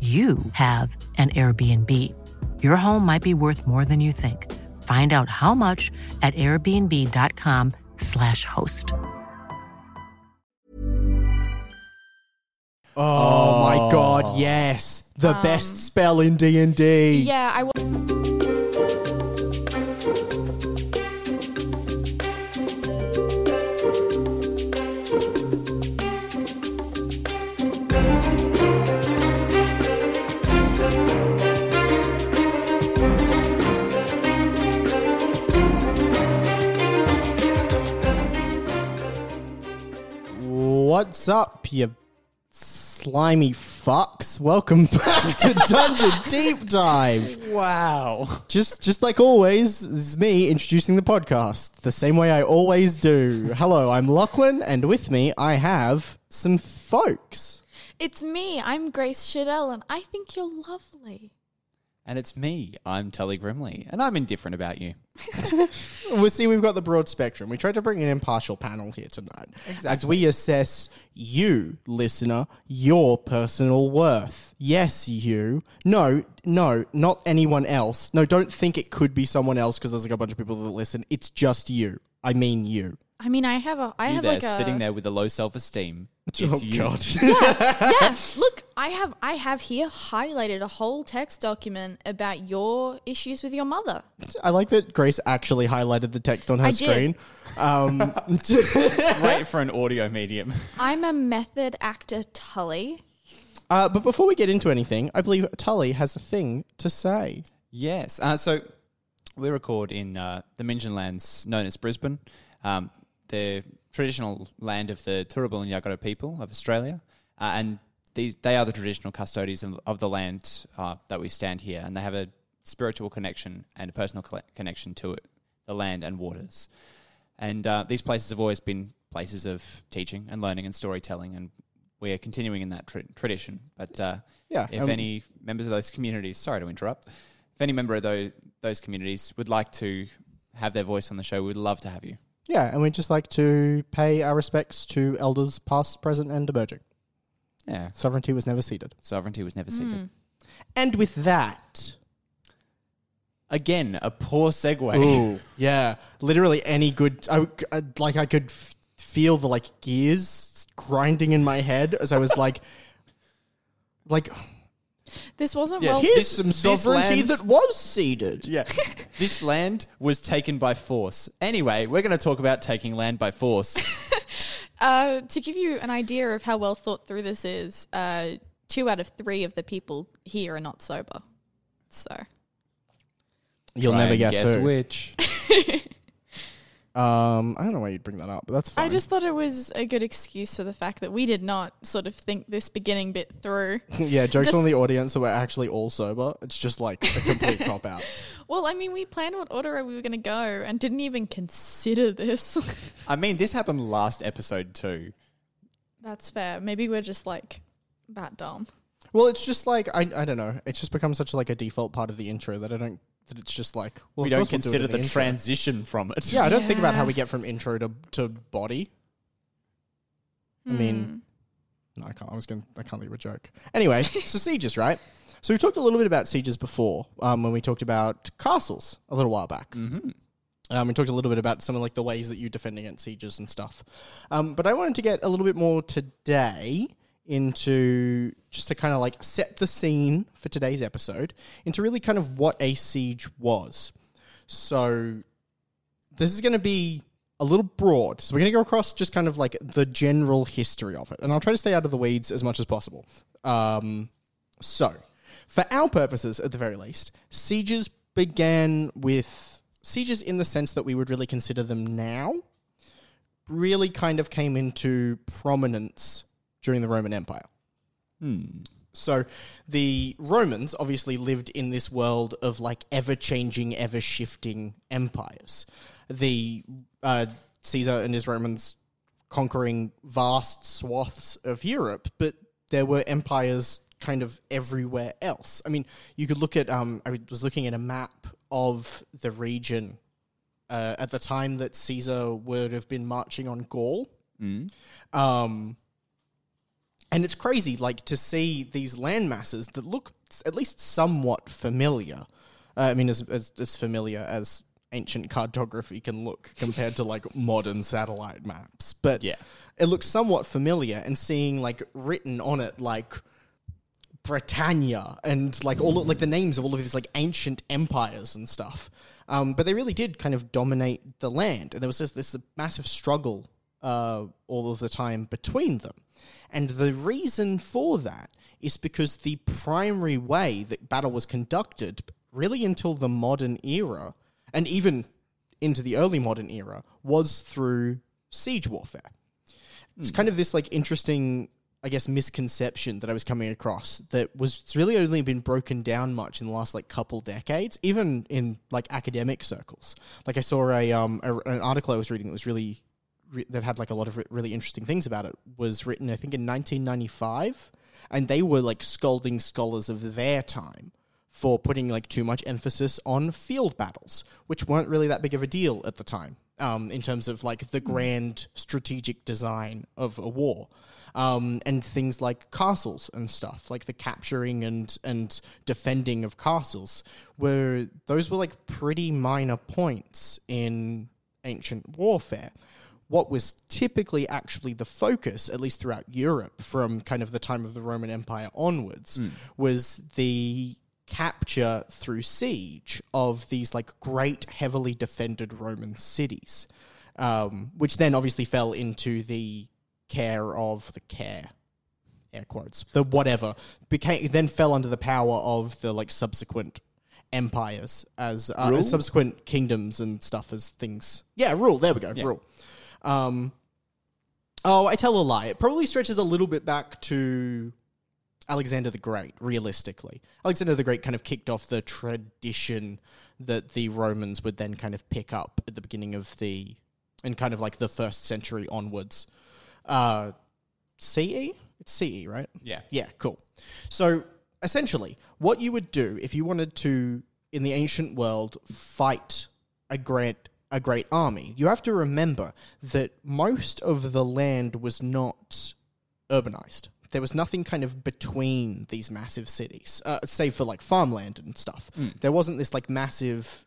you have an Airbnb. Your home might be worth more than you think. Find out how much at airbnb.com/host. Oh my God, yes. The best spell in D&D. Yeah, I was... What's up, you slimy fucks? Welcome back to Dungeon Deep Dive. Wow. Just like always, this is me introducing the podcast, the same way I always do. Hello, I'm Lachlan, and with me I have some folks. It's me, I'm Grace Shadell, and I think you're lovely. And it's me, I'm Tully Grimley, and I'm indifferent about you. We'll see, we've got the broad spectrum. We tried to bring an impartial panel here tonight. Exactly. As we assess you, listener, your personal worth. Yes, you. No, not anyone else. No, don't think it could be someone else because there's like a bunch of people that listen. It's just you. I mean you. I mean, sitting there with a low self-esteem. God. Yeah. Look, I have here highlighted a whole text document about your issues with your mother. I like that Grace actually highlighted the text on her screen. Wait for an audio medium. I'm a method actor, Tully. But before we get into anything, I believe Tully has a thing to say. Yes. So we record in the Mingenlands, known as Brisbane. The traditional land of the Turrbal and Yagara people of Australia, and they are the traditional custodians of the land that we stand here, and they have a spiritual connection and a personal connection to it, the land and waters. And these places have always been places of teaching and learning and storytelling, and we are continuing in that tradition. But if any members of those communities, sorry to interrupt, if any member of those communities would like to have their voice on the show, we'd love to have you. Yeah, and we'd just like to pay our respects to elders past, present, and emerging. Yeah. Sovereignty was never ceded. And with that... Again, a poor segue. Ooh, yeah. Literally any good... I could feel the, gears grinding in my head as I was like... This wasn't well... Here's some sovereignty that was ceded. Yeah. This land was taken by force. Anyway, we're going to talk about taking land by force. To give you an idea of how well thought through this is, 2 out of 3 of the people here are not sober. So... You'll never guess who. Which. I don't know why you'd bring that up, but that's fine. I just thought it was a good excuse for the fact that we did not sort of think this beginning bit through. Yeah, jokes on the audience that we're actually all sober. It's just like a complete cop-out. Well, I mean, we planned what order we were going to go and didn't even consider this. I mean, this happened last episode too. That's fair. Maybe we're just that dumb. Well, it's just I don't know. It's just become such a default part of the intro that I don't... That it's just we don't consider the transition from it. Yeah, I don't think about how we get from intro to body. I mean, no, I can't. I can't leave a joke. Anyway, so sieges, right? So we talked a little bit about sieges before when we talked about castles a little while back. Mm-hmm. We talked a little bit about some of the ways that you defend against sieges and stuff. But I wanted to get a little bit more today into just to kind of set the scene for today's episode into really kind of what a siege was. So this is going to be a little broad. So we're going to go across just kind of the general history of it. And I'll try to stay out of the weeds as much as possible. So for our purposes, at the very least, sieges began with sieges in the sense that we would really consider them now really kind of came into prominence during the Roman Empire. So the Romans obviously lived in this world of like ever-changing, ever-shifting empires. The Caesar and his Romans conquering vast swaths of Europe, but there were empires kind of everywhere else. I mean, you could look at, I was looking at a map of the region at the time that Caesar would have been marching on Gaul. And it's crazy, like, to see these land masses that look at least somewhat familiar. I mean, as familiar as ancient cartography can look compared to, like, modern satellite maps. But yeah, it looks somewhat familiar, and seeing, like, written on it, like, Britannia and, like, all of, like, the names of all of these, like, ancient empires and stuff. But they really did kind of dominate the land. And there was just this massive struggle all of the time between them. And the reason for that is because the primary way that battle was conducted, really until the modern era, and even into the early modern era, was through siege warfare. It's kind of this like interesting, I guess, misconception that I was coming across that was really only been broken down much in the last like couple decades, even in like academic circles. Like I saw an article I was reading that was really that had like a lot of really interesting things about it, was written, I think, in 1995, and they were like scolding scholars of their time for putting like too much emphasis on field battles, which weren't really that big of a deal at the time, in terms of like the grand strategic design of a war, and things like castles and stuff, like the capturing and defending of castles, where those were like pretty minor points in ancient warfare. What was typically actually the focus, at least throughout Europe, from kind of the time of the Roman Empire onwards, was the capture through siege of these like great, heavily defended Roman cities, which then obviously fell into the care of the air quotes, the whatever, then fell under the power of the like subsequent empires as subsequent kingdoms and stuff as things. Yeah, rule. There we go. Yeah. Rule. I tell a lie. It probably stretches a little bit back to Alexander the Great, realistically. Alexander the Great kind of kicked off the tradition that the Romans would then kind of pick up at the beginning of and kind of like the 1st century onwards. CE? It's CE, right? Yeah. Yeah, cool. So, essentially, what you would do if you wanted to, in the ancient world, fight a great army. You have to remember that most of the land was not urbanized. There was nothing kind of between these massive cities, save for like farmland and stuff. There wasn't this like massive,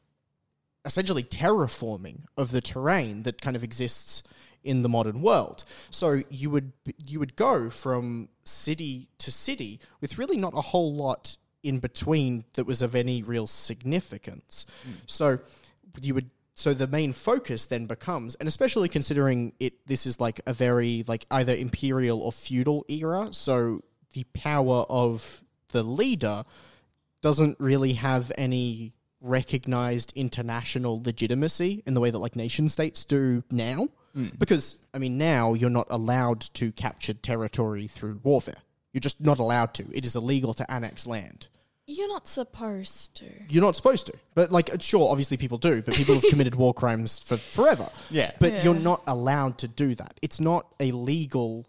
essentially terraforming of the terrain that kind of exists in the modern world. So you would go from city to city with really not a whole lot in between that was of any real significance. So the main focus then becomes, and especially considering this is like a very like either imperial or feudal era, so the power of the leader doesn't really have any recognized international legitimacy in the way that like nation states do now. Because, I mean, now you're not allowed to capture territory through warfare. You're just not allowed to. It is illegal to annex land. You're not supposed to. But, like, sure, obviously people do, but people have committed war crimes for forever. Yeah. But you're not allowed to do that. It's not a legal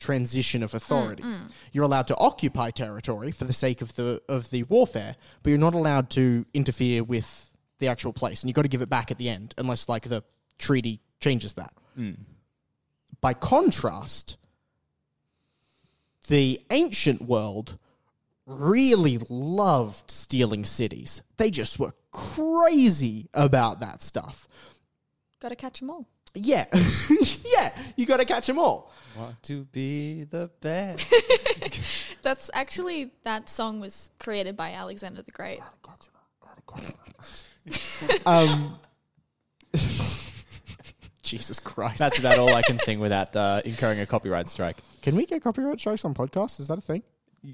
transition of authority. You're allowed to occupy territory for the sake of the warfare, but you're not allowed to interfere with the actual place. And you've got to give it back at the end, unless, like, the treaty changes that. By contrast, the ancient world really loved stealing cities. They just were crazy about that stuff. Got to catch them all. Yeah. Yeah, you got to catch them all. Want to be the best. That's actually, that song was created by Alexander the Great. Jesus Christ. That's about all I can sing without incurring a copyright strike. Can we get copyright strikes on podcasts? Is that a thing?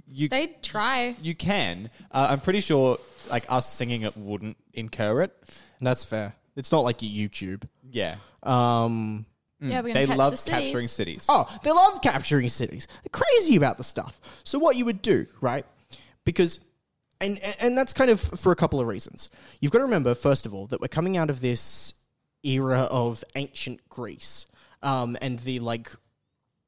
They try. You can. I'm pretty sure like us singing it wouldn't incur it. That's fair. It's not like YouTube. Yeah. Yeah, we're going to love capturing cities. Oh, they love capturing cities. They're crazy about the stuff. So what you would do, right? Because, and that's kind of for a couple of reasons. You've got to remember, first of all, that we're coming out of this era of ancient Greece, and the like,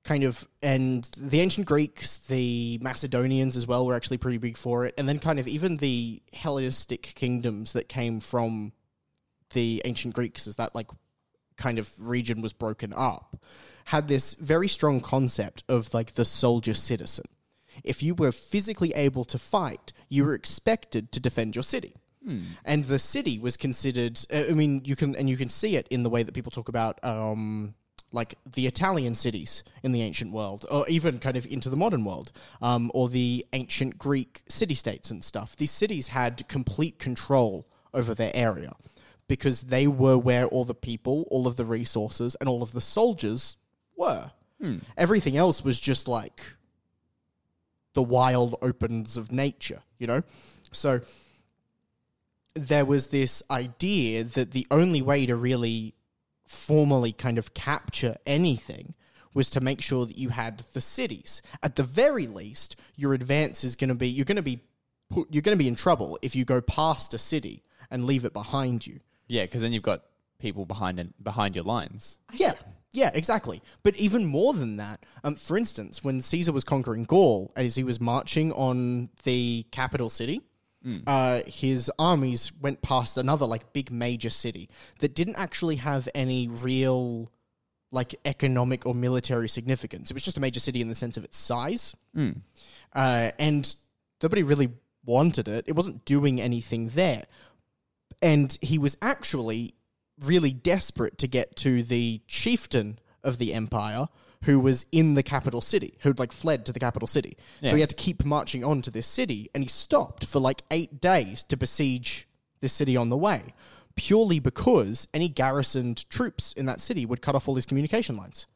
kind of, and the ancient Greeks, the Macedonians as well were actually pretty big for it, and then kind of even the Hellenistic kingdoms that came from the ancient Greeks, as that like kind of region was broken up, had this very strong concept of like the soldier citizen. If you were physically able to fight, you were expected to defend your city. Hmm. And the city was considered, I mean, you can see it in the way that people talk about like the Italian cities in the ancient world, or even kind of into the modern world, or the ancient Greek city-states and stuff. These cities had complete control over their area because they were where all the people, all of the resources, and all of the soldiers were. Hmm. Everything else was just like the wild opens of nature, you know? So there was this idea that the only way to really formally kind of capture anything was to make sure that you had the cities. At the very least, your advance is going to be, you're going to be in trouble if you go past a city and leave it behind you. Yeah, because then you've got people behind your lines. Yeah, exactly. But even more than that, for instance, when Caesar was conquering Gaul, as he was marching on the capital city, his armies went past another like big major city that didn't actually have any real like economic or military significance. It was just a major city in the sense of its size, and nobody really wanted it. It wasn't doing anything there, and he was actually really desperate to get to the chieftain of the empire, who was in the capital city, who'd like fled to the capital city. Yeah. So he had to keep marching on to this city, and he stopped for like 8 days to besiege this city on the way, purely because any garrisoned troops in that city would cut off all his communication lines.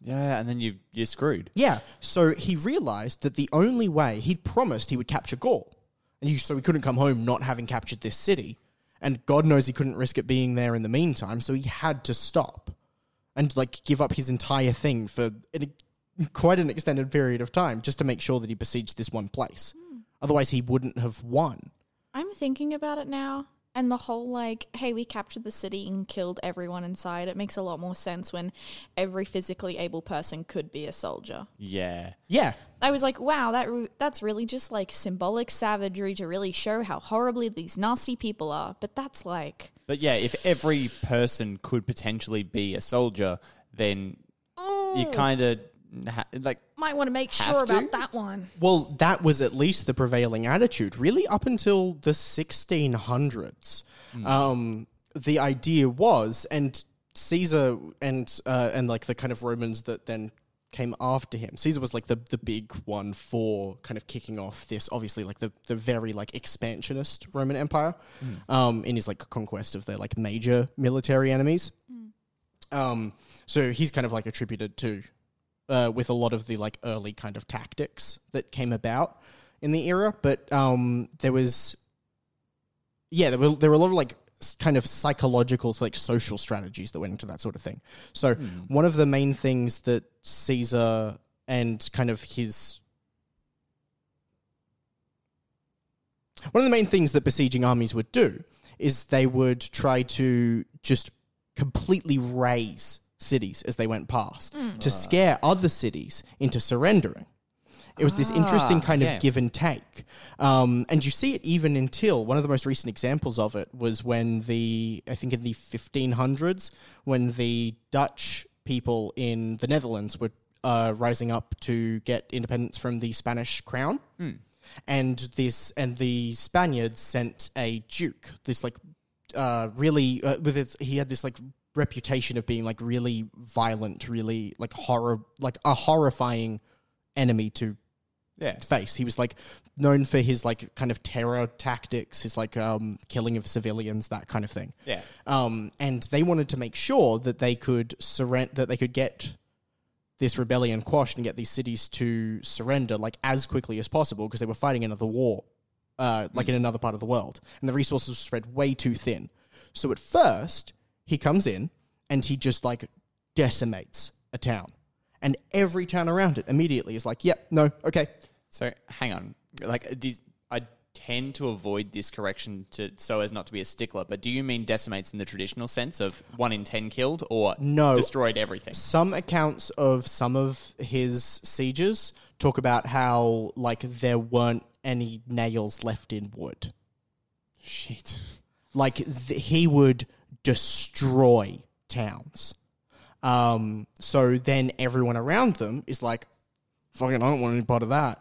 Yeah, and then you're screwed. Yeah, so he realized that the only way, he'd promised he would capture Gaul, and so he couldn't come home not having captured this city, and God knows he couldn't risk it being there in the meantime, so he had to stop and like give up his entire thing for quite an extended period of time just to make sure that he besieged this one place. Mm. Otherwise, he wouldn't have won. I'm thinking about it now, and the whole like, hey, we captured the city and killed everyone inside. It makes a lot more sense when every physically able person could be a soldier. Yeah. Yeah. I was like, wow, that's really just like symbolic savagery to really show how horribly these nasty people are. But that's like... But yeah, if every person could potentially be a soldier, then you kind of like might want to make sure about that one. Well, that was at least the prevailing attitude, really, up until the 1600s. Mm. The idea was, and Caesar and like the kind of Romans that then came after him. Caesar was like the big one for kind of kicking off this, obviously, like the very like expansionist Roman Empire, in his like conquest of their like major military enemies. So he's kind of like attributed to with a lot of the like early kind of tactics that came about in the era. But there were a lot of like kind of psychological, like social strategies that went into that sort of thing. So one of the main things that Caesar and kind of his... One of the main things that besieging armies would do is they would try to just completely raze cities as they went past to scare other cities into surrendering. It was this interesting kind of give and take. And you see it even until one of the most recent examples of it was when I think in the 1500s, when the Dutch people in the Netherlands were rising up to get independence from the Spanish crown. And the Spaniards sent a duke, this like really, he had this like reputation of being like really violent, really like a horrifying enemy to face. He was like known for his like kind of terror tactics, his like killing of civilians, that kind of thing. Yeah. And they wanted to make sure that they could get this rebellion quashed and get these cities to surrender like as quickly as possible, because they were fighting another war, like in another part of the world, and the resources were spread way too thin. So at first he comes in and he just like decimates a town. And every town around it immediately is like, yep, no, okay. So, hang on. Like, these, I tend to avoid this correction so as not to be a stickler, but do you mean decimates in the traditional sense of 1 in 10 killed or no, destroyed everything? Some accounts of some of his sieges talk about how, like, there weren't any nails left in wood. Shit. Like, he would destroy towns. So then everyone around them is like, fucking, I don't want any part of that.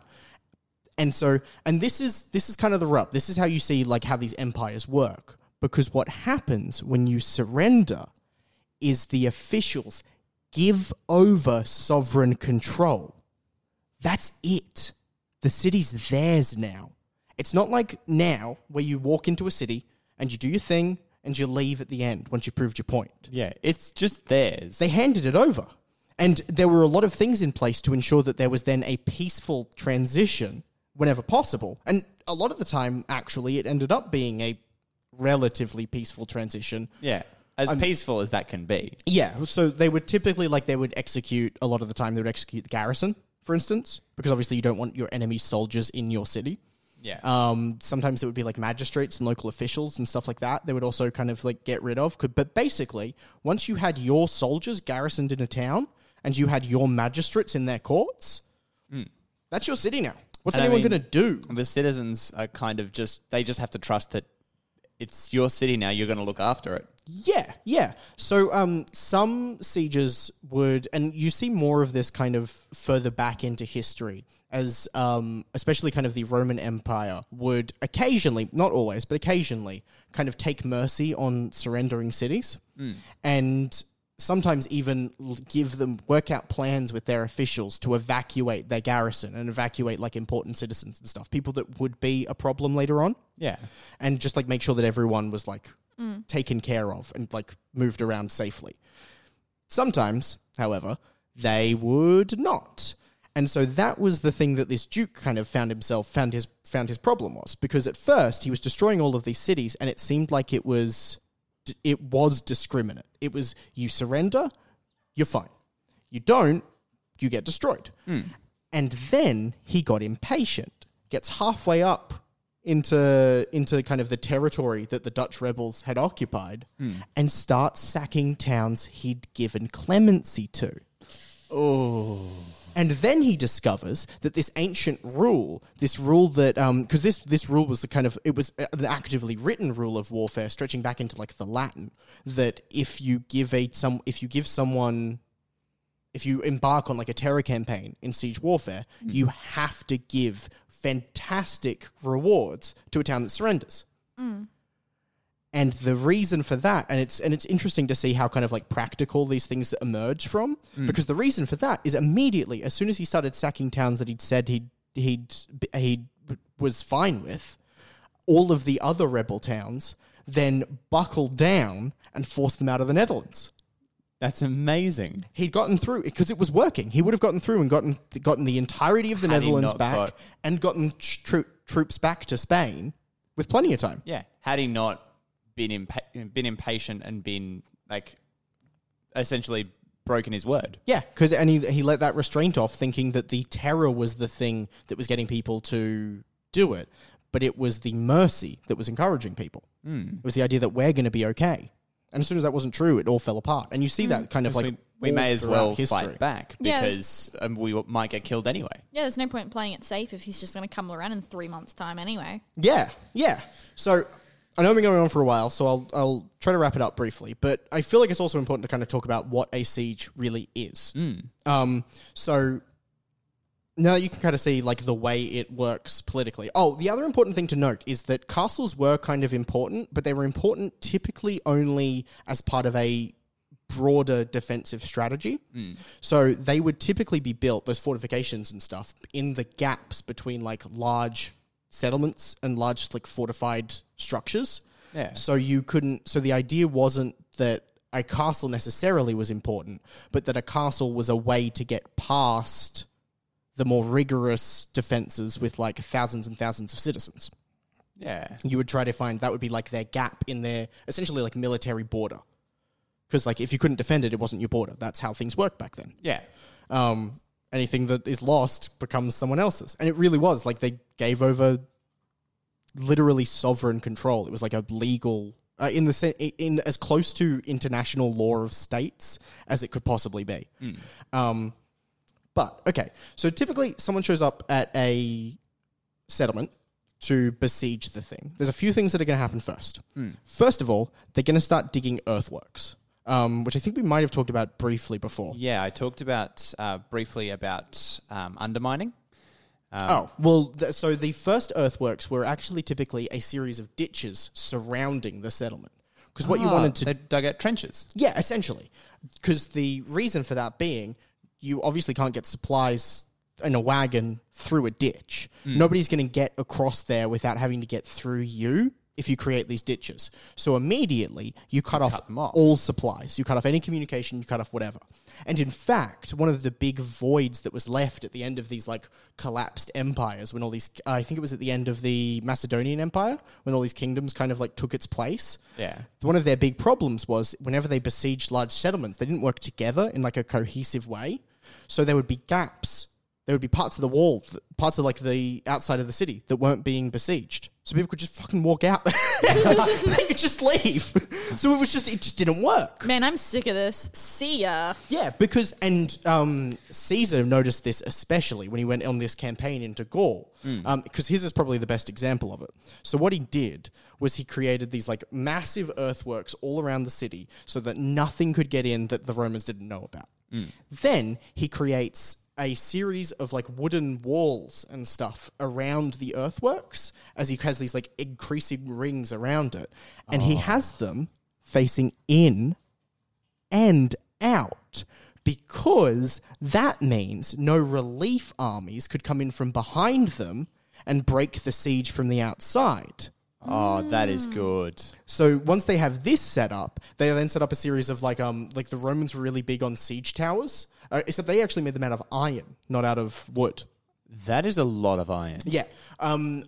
And so, and this is kind of the rub. This is how you see, like, how these empires work. Because what happens when you surrender is the officials give over sovereign control. That's it. The city's theirs now. It's not like now where you walk into a city and you do your thing and you leave at the end once you've proved your point. Yeah, it's just theirs. They handed it over. And there were a lot of things in place to ensure that there was then a peaceful transition whenever possible. And a lot of the time, actually, it ended up being a relatively peaceful transition. Yeah, as peaceful as that can be. Yeah, so they would typically, like, they would execute, a lot of the time, they would execute the garrison, for instance, because obviously you don't want your enemy's soldiers in your city. Yeah. Sometimes it would be like magistrates and local officials and stuff like that. They would also kind of like get rid of. But basically, once you had your soldiers garrisoned in a town and you had your magistrates in their courts, that's your city now. What's anyone going to do? The citizens are kind of just, they just have to trust that it's your city now. You're going to look after it. Yeah, yeah. So some sieges would, and you see more of this kind of further back into history, as especially kind of the Roman Empire would occasionally, not always, but occasionally kind of take mercy on surrendering cities and sometimes even give them, work out plans with their officials to evacuate their garrison and evacuate like important citizens and stuff, people that would be a problem later on. Yeah. And just like make sure that everyone was like taken care of and like moved around safely. Sometimes, however, they would not. And so that was the thing that this duke kind of found his problem was, because at first he was destroying all of these cities and it seemed like it was discriminate. It was, you surrender, you're fine. You don't, you get destroyed. And then he got impatient, gets halfway up into kind of the territory that the Dutch rebels had occupied and starts sacking towns he'd given clemency to. Oh. And then he discovers that this ancient rule, this rule that, because this rule was the kind of, it was an actively written rule of warfare stretching back into like the Latin, that if you embark on like a terror campaign in siege warfare, you have to give fantastic rewards to a town that surrenders. And the reason for that, and it's interesting to see how kind of like practical these things emerge from, because the reason for that is immediately, as soon as he started sacking towns that he'd said he was fine with, all of the other rebel towns then buckled down and forced them out of the Netherlands. That's amazing. He'd gotten through, because it was working. He would have gotten through and gotten the entirety of the Netherlands back and gotten troops back to Spain with plenty of time. Yeah. Had he not been impatient and been like essentially broken his word. Yeah, because he let that restraint off, thinking that the terror was the thing that was getting people to do it, but it was the mercy that was encouraging people. It was the idea that we're going to be okay. And as soon as that wasn't true, it all fell apart. And you see that kind of like we may as well fight back because we might get killed anyway. Yeah, there's no point in playing it safe if he's just going to come around in 3 months' time anyway. Yeah, yeah. So I know I've been going on for a while, so I'll try to wrap it up briefly, but I feel like it's also important to kind of talk about what a siege really is. So now you can kind of see like the way it works politically. Oh, the other important thing to note is that castles were kind of important, but they were important typically only as part of a broader defensive strategy. So they would typically be built, those fortifications and stuff, in the gaps between like large settlements and large like fortified structures. Yeah. So the idea wasn't that a castle necessarily was important, but that a castle was a way to get past the more rigorous defenses with like thousands and thousands of citizens. Yeah. You would try to find, that would be like their gap in their essentially like military border. Because, like, if you couldn't defend it, it wasn't your border. That's how things worked back then. Yeah. Anything that is lost becomes someone else's. And it really was. Like, they gave over literally sovereign control. It was like a legal... in as close to international law of states as it could possibly be. Mm. But, okay. So, typically, someone shows up at a settlement to besiege the thing. There's a few things that are going to happen first. Mm. First of all, they're going to start digging earthworks, which I think we might have talked about briefly before. Yeah, I talked about undermining. So the first earthworks were actually typically a series of ditches surrounding the settlement. Because what you wanted to... They dug out trenches. Yeah, essentially. Because the reason for that being, you obviously can't get supplies in a wagon through a ditch. Mm. Nobody's going to get across there without having to get through you if you create these ditches. So immediately, you cut off all supplies. You cut off any communication, you cut off whatever. And in fact, one of the big voids that was left at the end of these like collapsed empires, when all these, I think it was at the end of the Macedonian Empire, when all these kingdoms kind of like took its place. Yeah. One of their big problems was whenever they besieged large settlements, they didn't work together in like a cohesive way. So there would be gaps. There would be parts of the wall, parts of like the outside of the city that weren't being besieged. So people could just fucking walk out. They could just leave. So it just didn't work. Man, I'm sick of this. See ya. Yeah, because, and Caesar noticed this especially when he went on this campaign into Gaul. Because his is probably the best example of it. So what he did was he created these like massive earthworks all around the city so that nothing could get in that the Romans didn't know about. Mm. Then he creates a series of like wooden walls and stuff around the earthworks as he has these like increasing rings around it. And he has them facing in and out because that means no relief armies could come in from behind them and break the siege from the outside. Oh, that is good. So once they have this set up, they then set up a series of like the Romans were really big on siege towers, except they actually made them out of iron, not out of wood. That is a lot of iron. Yeah.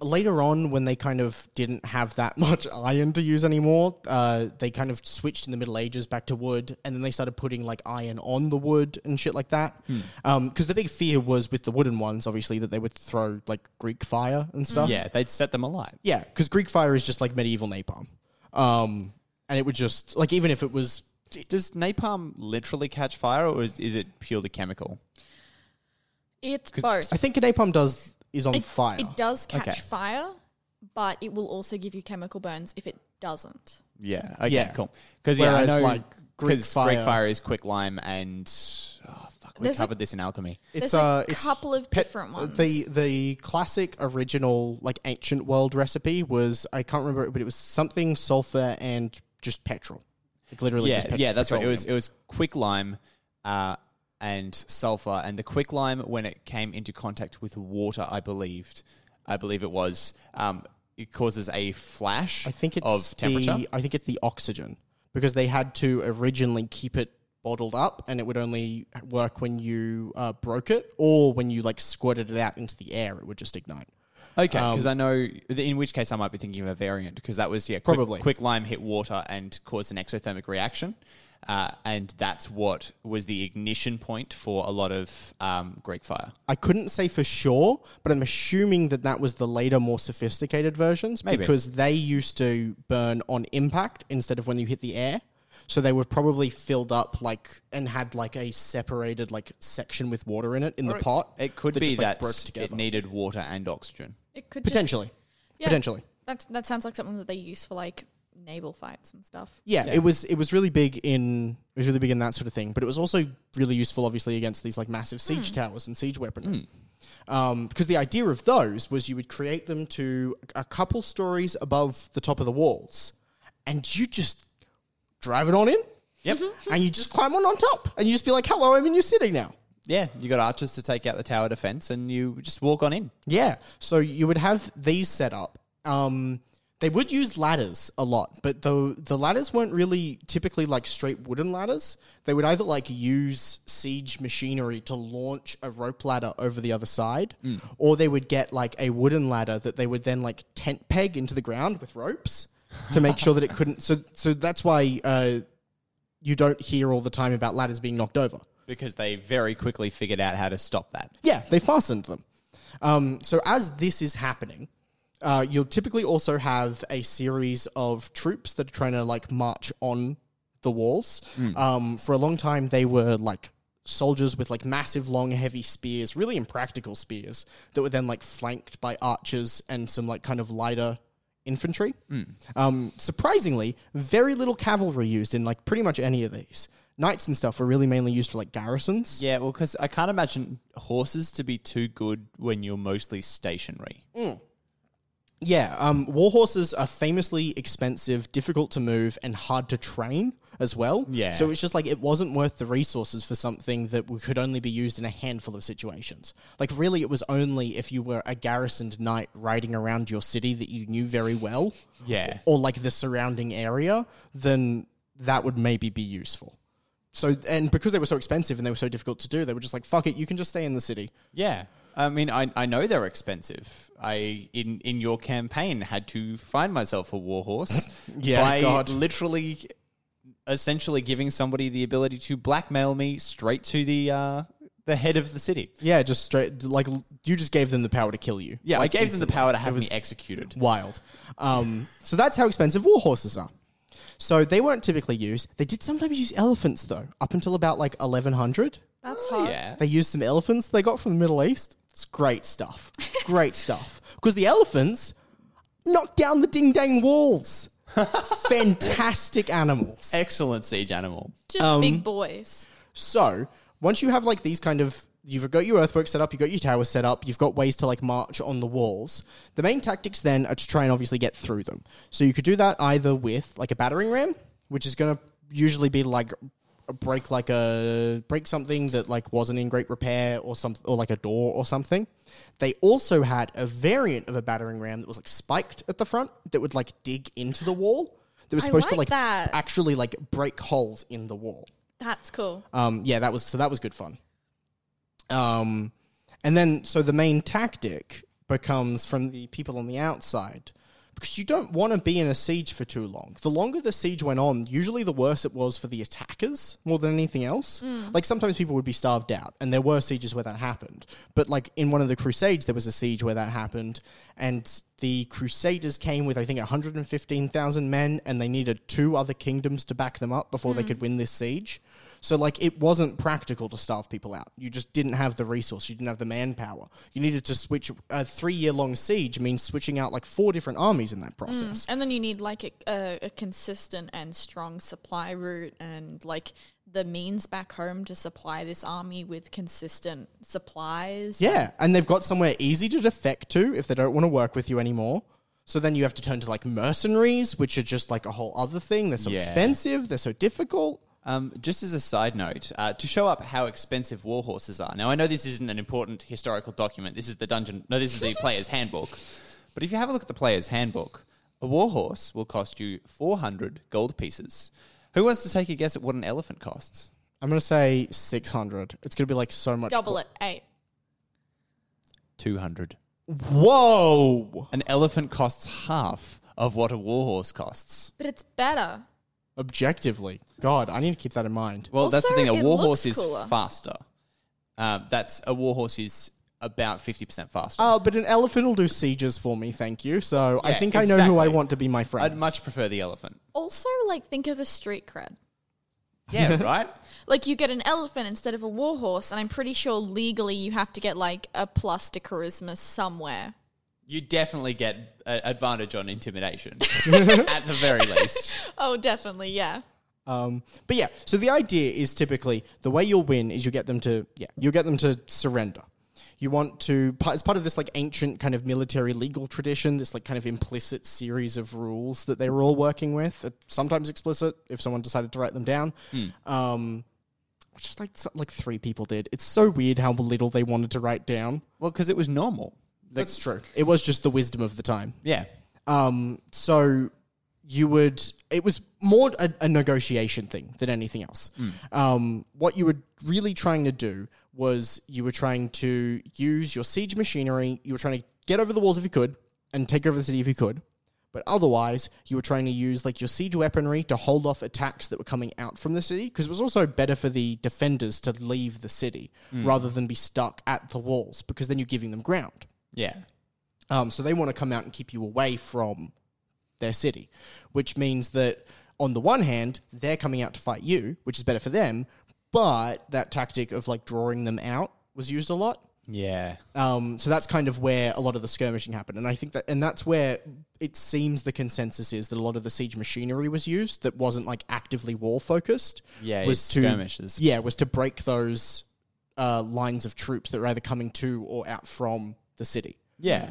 Later on, when they kind of didn't have that much iron to use anymore, they kind of switched in the Middle Ages back to wood, and then they started putting like iron on the wood and shit like that. Because the big fear was with the wooden ones, obviously, that they would throw like Greek fire and stuff. Yeah, they'd set them alight. Yeah, because Greek fire is just like medieval napalm. And it would just, like, even if it was... Does napalm literally catch fire, or is it purely chemical? It's both. I think napalm is on fire. It does catch fire, but it will also give you chemical burns if it doesn't. Yeah. Okay, yeah. Cool. Because I know like Greek fire is quicklime and... Oh, fuck, we covered this in alchemy. There's a couple of different ones. The classic original, like, ancient world recipe was... I can't remember it, but it was something, sulfur, and just petrol. Like, literally just petrol. Yeah, that's petroleum. Right. It was quicklime... and sulfur, and the quicklime, when it came into contact with water, I believe it was, it causes a flash of temperature. I think it's the oxygen, because they had to originally keep it bottled up, and it would only work when you broke it, or when you like squirted it out into the air, it would just ignite. Okay, because I know, in which case I might be thinking of a variant, because that was, probably. Quicklime hit water and caused an exothermic reaction. And that's what was the ignition point for a lot of Greek fire. I couldn't say for sure, but I'm assuming that was the later, more sophisticated versions. Maybe. Because they used to burn on impact instead of when you hit the air. So they were probably filled up and had a separated section with water in it in the pot. It could be that it needed water and oxygen. It could potentially. Potentially. That sounds like something that they use for naval fights and stuff. Yeah, yeah. It was really big in that sort of thing, but it was also really useful, obviously, against these massive siege towers and siege weaponry. Because the idea of those was you would create them to a couple stories above the top of the walls, and you just drive it on in. Yep, and you just climb on top, and you just be like, "Hello, I'm in your city now." Yeah, you got archers to take out the tower defense, and you just walk on in. Yeah, so you would have these set up. They would use ladders a lot, but the ladders weren't really typically straight wooden ladders. They would either use siege machinery to launch a rope ladder over the other side, or they would get a wooden ladder that they would then tent peg into the ground with ropes to make sure that it couldn't. So that's why you don't hear all the time about ladders being knocked over. Because they very quickly figured out how to stop that. Yeah, they fastened them. So as this is happening, you'll typically also have a series of troops that are trying to, like, march on the walls. Mm. For a long time, they were, like, soldiers with, like, massive, long, heavy spears, really impractical spears, that were then, like, flanked by archers and some, like, kind of lighter infantry. Mm. Surprisingly, very little cavalry used in, like, pretty much any of these. Knights and stuff were really mainly used for, like, garrisons. Yeah, well, because I can't imagine horses to be too good when you're mostly stationary. Mm. Yeah, war horses are famously expensive, difficult to move, and hard to train as well. Yeah. So it's just, like, it wasn't worth the resources for something that could only be used in a handful of situations. Like, really, it was only if you were a garrisoned knight riding around your city that you knew very well. Yeah. Or, like, the surrounding area, then that would maybe be useful. So, and because they were so expensive and they were so difficult to do, they were just like, fuck it, you can just stay in the city. Yeah. I mean, I know they're expensive. I, in your campaign, had to find myself a warhorse by literally essentially giving somebody the ability to blackmail me straight to the head of the city. Yeah, just straight, like, you just gave them the power to kill you. Yeah, like, I gave them the power to have me executed. Wild. So that's how expensive warhorses are. So they weren't typically used. They did sometimes use elephants, though, up until about, like, 1100. That's hot. Yeah. They used some elephants they got from the Middle East. It's great stuff. Great stuff. Because the elephants knocked down the ding-dang walls. Fantastic animals. Excellent siege animal. Just big boys. So once you have, like, these kind of... You've got your earthwork set up, you've got your tower set up, you've got ways to, like, march on the walls. The main tactics then are to try and obviously get through them. So you could do that either with, like, a battering ram, which is going to usually be, like... break something that, like, wasn't in great repair or something, or like a door or something. They also had a variant of a battering ram that was, like, spiked at the front that would, like, dig into the wall. That was supposed to actually, like, break holes in the wall. That's cool. Yeah, that was good fun. And then so the main tactic becomes from the people on the outside. Because you don't want to be in a siege for too long. The longer the siege went on, usually the worse it was for the attackers more than anything else. Mm. Like, sometimes people would be starved out, and there were sieges where that happened. But, like, in one of the Crusades, there was a siege where that happened, and the Crusaders came with, I think, 115,000 men, and they needed two other kingdoms to back them up before they could win this siege. So, like, it wasn't practical to starve people out. You just didn't have the resource. You didn't have the manpower. You needed to switch. A 3-year-long siege means switching out, like, 4 different armies in that process. And then you need, like, a consistent and strong supply route and, like, the means back home to supply this army with consistent supplies. Yeah, and they've got somewhere easy to defect to if they don't want to work with you anymore. So then you have to turn to, like, mercenaries, which are just, like, a whole other thing. They're so expensive. They're so difficult. Just as a side note, to show up how expensive war horses are. Now, I know this isn't an important historical document. This is the player's handbook. But if you have a look at the player's handbook, a war horse will cost you 400 gold pieces. Who wants to take a guess at what an elephant costs? I'm going to say 600. It's going to be, like, so much. Double it, 8. 200. Whoa! An elephant costs half of what a war horse costs. But it's better. Objectively. God, I need to keep that in mind. Well, also, that's the thing. A warhorse is faster. A warhorse is about 50% faster. Oh, but an elephant will do sieges for me, thank you. So yeah, I think exactly. I know who I want to be my friend. I'd much prefer the elephant. Also, like, think of the street cred. Yeah, right? Like, you get an elephant instead of a warhorse, and I'm pretty sure legally you have to get, like, a plus to charisma somewhere. You definitely get advantage on intimidation, at the very least. Oh, definitely, yeah. But yeah, so the idea is typically the way you'll win is you get them to surrender. You want to, as part of this, like, ancient kind of military legal tradition, this, like, kind of implicit series of rules that they were all working with, sometimes explicit if someone decided to write them down. Which is like 3 people did. It's so weird how little they wanted to write down. Well, because it was normal. That's true. It was just the wisdom of the time. Yeah. So you would... It was more a negotiation thing than anything else. What you were really trying to do was you were trying to use your siege machinery. You were trying to get over the walls if you could and take over the city if you could. But otherwise, you were trying to use like your siege weaponry to hold off attacks that were coming out from the city, because it was also better for the defenders to leave the city rather than be stuck at the walls, because then you're giving them ground. Yeah. So they want to come out and keep you away from their city, which means that on the one hand, they're coming out to fight you, which is better for them, but that tactic of like drawing them out was used a lot. Yeah. So that's kind of where a lot of the skirmishing happened. And I think that, and that's where it seems the consensus is that a lot of the siege machinery was used that wasn't like actively war focused. Yeah. Was to skirmishes. Yeah. Was to break those lines of troops that were either coming to or out from the city. Yeah.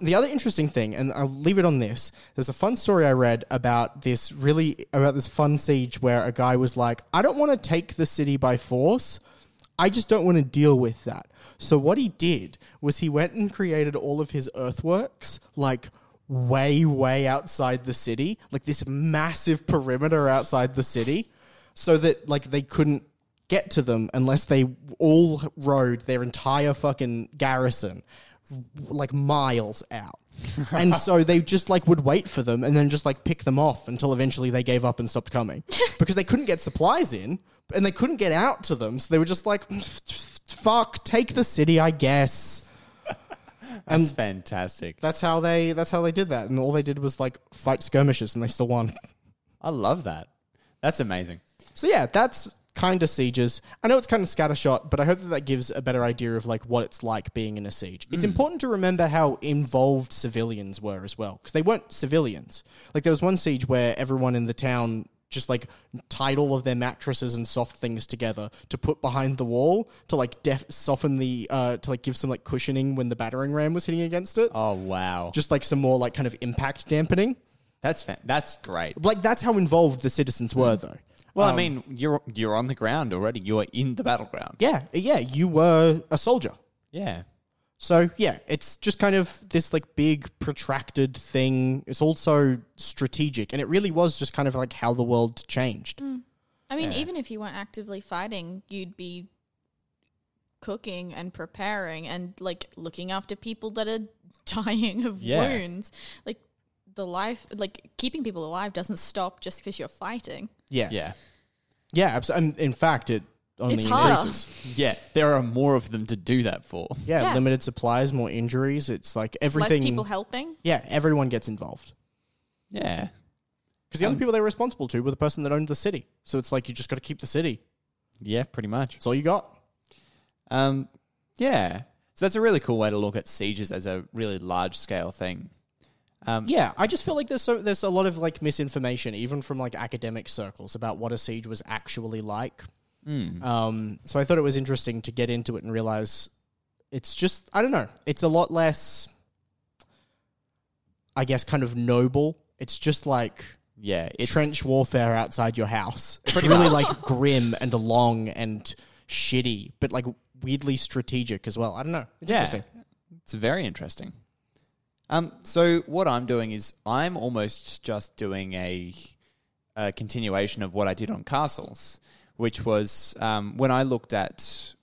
The other interesting thing, and I'll leave it on this, there's a fun story I read about this really, about this fun siege where a guy was like, I don't want to take the city by force. I just don't want to deal with that. So what he did was he went and created all of his earthworks, like way, way outside the city, like this massive perimeter outside the city, so that like they couldn't get to them unless they all rode their entire fucking garrison like miles out. And so they just like would wait for them and then just like pick them off until eventually they gave up and stopped coming because they couldn't get supplies in and they couldn't get out to them. So they were just like, fuck, take the city, I guess. That's fantastic. That's how they did that. And all they did was like fight skirmishes and they still won. I love that. That's amazing. So yeah, that's kind of sieges. I know it's kind of scattershot, but I hope that gives a better idea of like what it's like being in a siege. It's important to remember how involved civilians were as well, because they weren't civilians. Like there was one siege where everyone in the town just like tied all of their mattresses and soft things together to put behind the wall to like soften the, to like give some like cushioning when the battering ram was hitting against it. Oh, wow. Just like some more like kind of impact dampening. That's great. Like that's how involved the citizens were though. Well, I mean, you're on the ground already. You are in the battleground. Yeah. You were a soldier. Yeah. So, yeah, it's just kind of this, like, big, protracted thing. It's also strategic, and it really was just kind of, like, how the world changed. Mm. I mean, even if you weren't actively fighting, you'd be cooking and preparing and, like, looking after people that are dying of wounds. Like, the life, like, keeping people alive doesn't stop just because you're fighting. Yeah, absolutely. And in fact, it... It's harder. Yeah, there are more of them to do that for. Yeah, limited supplies, more injuries. It's like everything. Less people helping. Yeah, everyone gets involved. Yeah. Because the only people they were responsible to were the person that owned the city. So it's like you just got to keep the city. Yeah, pretty much. That's all you got. Yeah. So that's a really cool way to look at sieges as a really large scale thing. Yeah, I just feel like there's a lot of like misinformation, even from like academic circles, about what a siege was actually like. So I thought it was interesting to get into it and realize it's just, I don't know, it's a lot less, I guess, kind of noble. It's just like it's trench warfare outside your house. It's really like grim and long and shitty, but like weirdly strategic as well. I don't know. It's interesting. It's very interesting. So what I'm doing is I'm almost just doing a continuation of what I did on castles, which was when we looked at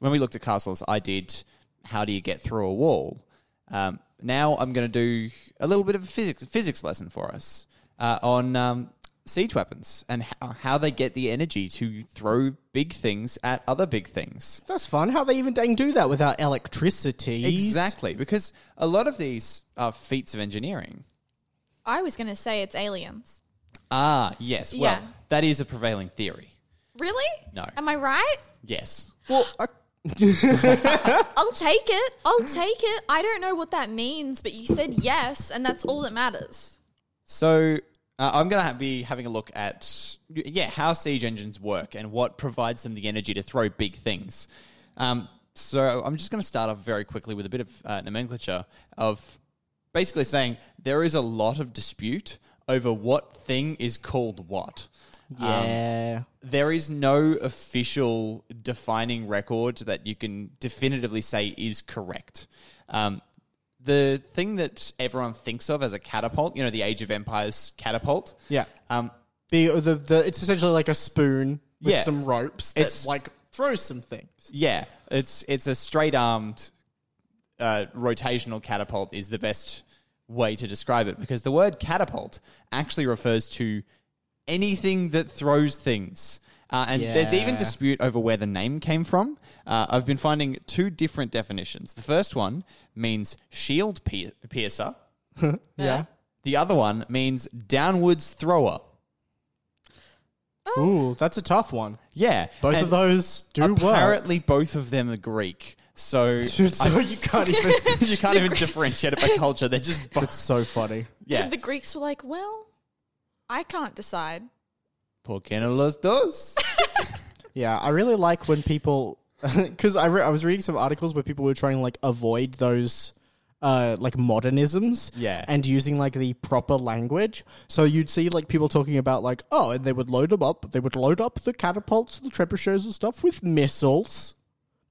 castles, I did how do you get through a wall. Now I'm going to do a little bit of a physics lesson for us on siege weapons and how they get the energy to throw big things at other big things. That's fun. How they even dang do that without electricity? Exactly, because a lot of these are feats of engineering. I was going to say it's aliens. Ah, yes. Well, that is a prevailing theory. Really? No. Am I right? Yes. Well, I'll take it. I don't know what that means, but you said yes, and that's all that matters. So I'm going to be having a look at, how siege engines work and what provides them the energy to throw big things. So I'm just going to start off very quickly with a bit of nomenclature of basically saying there is a lot of dispute over what thing is called what. Yeah. There is no official defining record that you can definitively say is correct. The thing that everyone thinks of as a catapult, you know, the Age of Empires catapult. Yeah. It's essentially like a spoon with some ropes that like throws some things. Yeah. It's a straight-armed rotational catapult is the best way to describe it, because the word catapult actually refers to anything that throws things. And there's even dispute over where the name came from. I've been finding two different definitions. The first one means shield piercer. Yeah. The other one means downwards thrower. Oh. Ooh, that's a tough one. Yeah. Both of those do apparently work. Apparently both of them are Greek. So you can't even differentiate it by culture. They're just both. It's so funny. Yeah. The Greeks were like, well, I can't decide. ¿Por qué no los dos? Yeah, I really like when people, because I was reading some articles where people were trying to like avoid those like modernisms, and using like the proper language. So you'd see like people talking about like, oh, and they would load them up. They would load up the catapults, the trebuchets and stuff with missiles.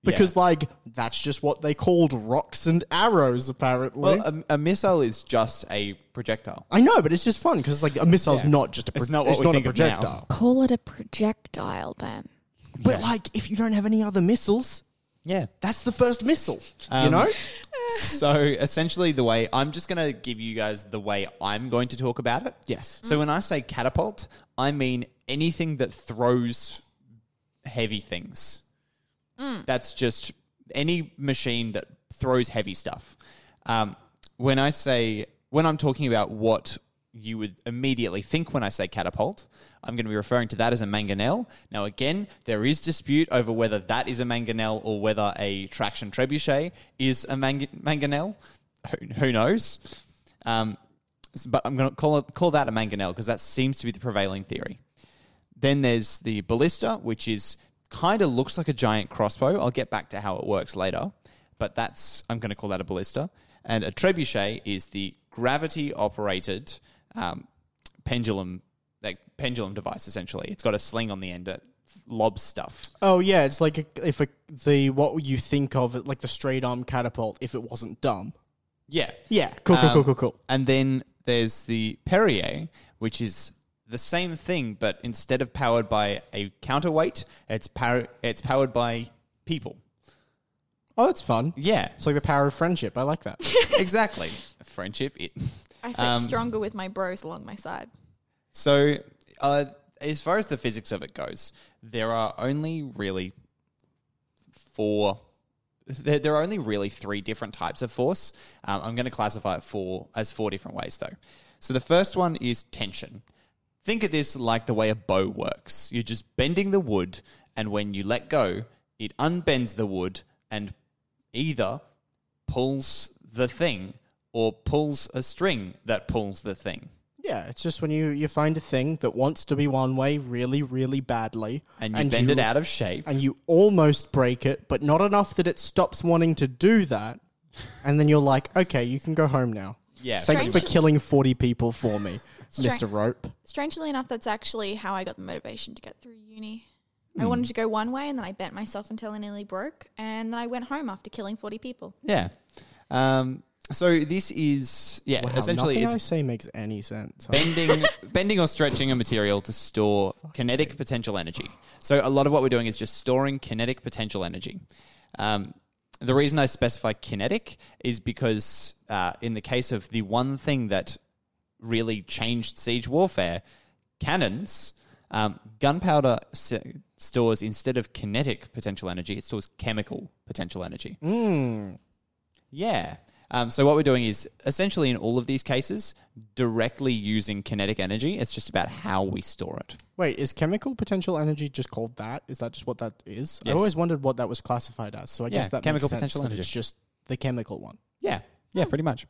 Because, like, that's just what they called rocks and arrows, apparently. Well, a missile is just a projectile. I know, but it's just fun, because, like, a missile's not just a projectile. It's not a projectile. Call it a projectile, then. But, like, if you don't have any other missiles, that's the first missile, you know? So, essentially, the way... I'm just going to give you guys the way I'm going to talk about it. Yes. So, when I say catapult, I mean anything that throws heavy things. That's just any machine that throws heavy stuff. When I'm talking about what you would immediately think when I say catapult, I'm going to be referring to that as a mangonel. Now, again, there is dispute over whether that is a mangonel or whether a traction trebuchet is a mangonel. Who knows? But I'm going to call that a mangonel because that seems to be the prevailing theory. Then there's the ballista, which is... kind of looks like a giant crossbow. I'll get back to how it works later, but I'm going to call that a ballista. And a trebuchet is the gravity-operated pendulum device. Essentially, it's got a sling on the end that lobs stuff. Oh yeah, it's like what you think of it, like the straight arm catapult if it wasn't dumb. Yeah, cool. And then there's the Perrier, which is the same thing, but instead of powered by a counterweight, it's powered by people. Oh, that's fun. Yeah. It's like the power of friendship. I like that. Exactly. Friendship. I feel stronger with my bros along my side. So as far as the physics of it goes, there are only really three different types of force. I'm going to classify it as four different ways, though. So the first one is tension. Think of this like the way a bow works. You're just bending the wood, and when you let go, it unbends the wood and either pulls the thing or pulls a string that pulls the thing. Yeah, it's just when you find a thing that wants to be one way really, really badly. And you bend it out of shape. And you almost break it, but not enough that it stops wanting to do that. And then you're like, okay, you can go home now. Yeah. Thanks for killing 40 people for me. Mr. Rope. Strangely enough, that's actually how I got the motivation to get through uni. I wanted to go one way, and then I bent myself until I nearly broke, and then I went home after killing 40 people. Yeah. So this is essentially nothing I say makes any sense. Bending or stretching a material to store kinetic potential energy. So a lot of what we're doing is just storing kinetic potential energy. The reason I specify kinetic is because in the case of the one thing that really changed siege warfare, cannons, gunpowder stores, instead of kinetic potential energy, it stores chemical potential energy. Yeah. So what we're doing is essentially in all of these cases directly using kinetic energy. It's just about how we store it. Wait, is chemical potential energy just called that? Is that just what that is? Yes. I always wondered what that was classified as. So I guess that chemical potential energy. It's just the chemical one. Yeah. Yeah, pretty much.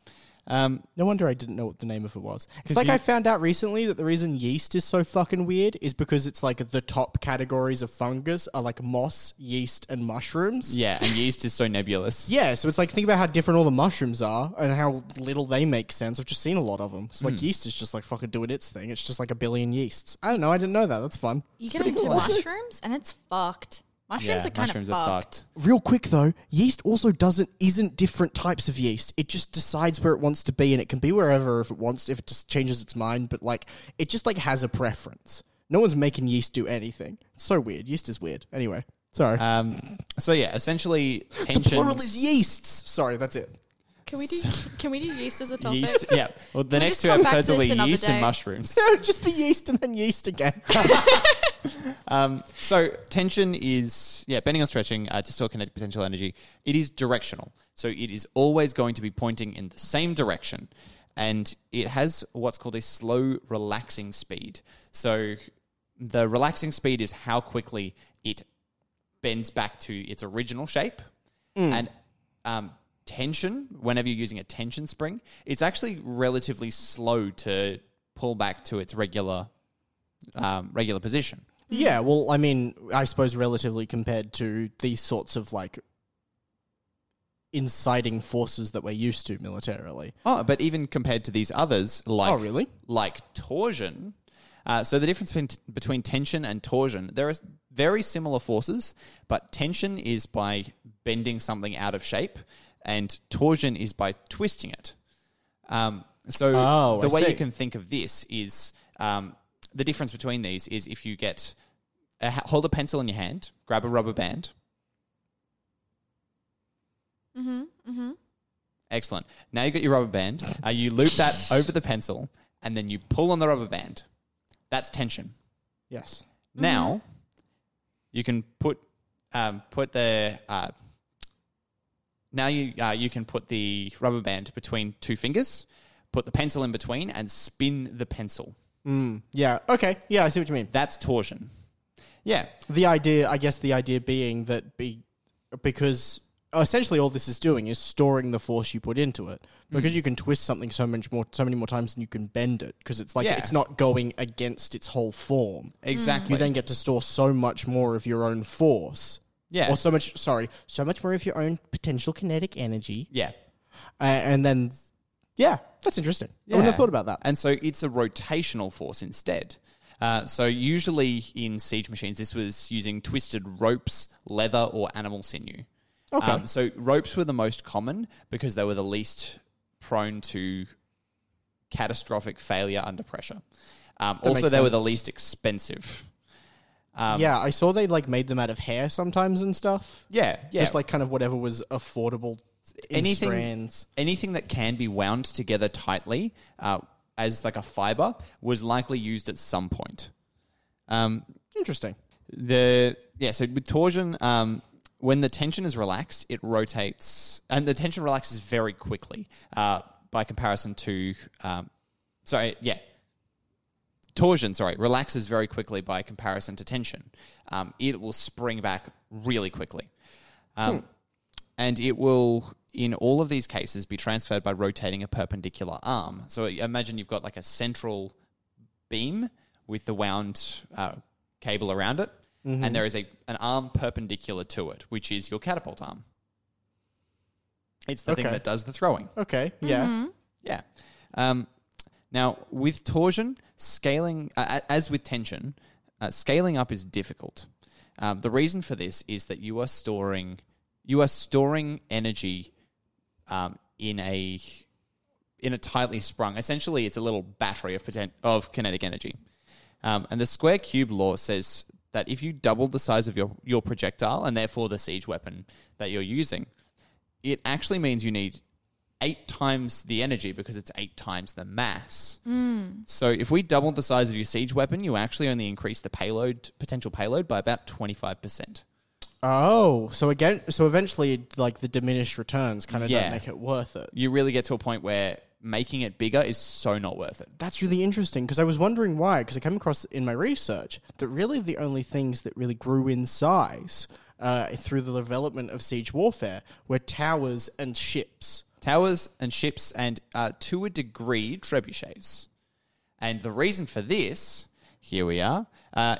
No wonder I didn't know what the name of it was. It's like I found out recently that the reason yeast is so fucking weird is because it's like the top categories of fungus are like moss, yeast, and mushrooms. Yeah, and yeast is so nebulous. Yeah, so it's like think about how different all the mushrooms are and how little they make sense. I've just seen a lot of them. So like yeast is just like fucking doing its thing. It's just like a billion yeasts. I don't know. I didn't know that. That's fun. You get into mushrooms and it's fucked. Mushrooms are kind of fucked. Real quick though, yeast also isn't different types of yeast. It just decides where it wants to be, and it can be wherever if it wants. If it just changes its mind, but like it just like has a preference. No one's making yeast do anything. It's so weird. Yeast is weird. Anyway, sorry. So essentially, tension. The plural is yeasts. Sorry, that's it. Can we do yeast as a topic? Yeast, yeah. Well, the next two episodes will be yeast and mushrooms. No, just be yeast and then yeast again. So tension is, bending or stretching to store kinetic potential energy. It is directional. So it is always going to be pointing in the same direction. And it has what's called a slow relaxing speed. So the relaxing speed is how quickly it bends back to its original shape. Mm. And tension, whenever you're using a tension spring, it's actually relatively slow to pull back to its regular position. Yeah, well, I mean, I suppose relatively compared to these sorts of, like, inciting forces that we're used to militarily. Oh, but even compared to these others, like... Oh, really? Like torsion. So the difference between tension and torsion, there are very similar forces, but tension is by bending something out of shape, and torsion is by twisting it. So the way you can think of this is... the difference between these is if you get... hold a pencil in your hand, grab a rubber band. Mm-hmm, mm-hmm. Excellent. Now you've got your rubber band. You loop that over the pencil, and then you pull on the rubber band. That's tension. Yes. Now, you can put you can put the rubber band between two fingers, put the pencil in between, and spin the pencil. Mm, yeah. Okay. Yeah, I see what you mean. That's torsion. Yeah. I guess the idea being that because essentially all this is doing is storing the force you put into it. Because you can twist something so many more times than you can bend it, because it's like it's not going against its whole form. Exactly. You then get to store so much more of your own force. Yeah. Or so much more of your own potential kinetic energy. Yeah. And then that's interesting. Yeah. I wouldn't have thought about that. And so it's a rotational force instead. So usually in siege machines, this was using twisted ropes, leather, or animal sinew. Okay. So ropes were the most common because they were the least prone to catastrophic failure under pressure. Also, they were the least expensive. I saw they made them out of hair sometimes and stuff. Yeah, yeah. Just kind of whatever was affordable. Anything that can be wound together tightly as a fibre was likely used at some point. Interesting. So with torsion, when the tension is relaxed, it rotates, and the tension relaxes very quickly by comparison to... Torsion relaxes very quickly by comparison to tension. It will spring back really quickly. And it will, in all of these cases, be transferred by rotating a perpendicular arm. So imagine you've got a central beam with the wound cable around it, and there is an arm perpendicular to it, which is your catapult arm. It's the thing that does the throwing. Okay, yeah. Mm-hmm. Yeah. Now, with torsion, scaling up is difficult. The reason for this is that you are storing... You are storing energy in a tightly sprung. Essentially, it's a little battery of kinetic energy. And the square cube law says that if you double the size of your projectile and therefore the siege weapon that you're using, it actually means you need 8 times the energy because it's 8 times the mass. Mm. So if we doubled the size of your siege weapon, you actually only increase the potential payload by about 25%. Oh, so eventually, the diminished returns kind of don't make it worth it. You really get to a point where making it bigger is so not worth it. That's really interesting, because I was wondering why, because I came across in my research that really the only things that really grew in size through the development of siege warfare were towers and ships. And to a degree, trebuchets. And the reason for this, here we are,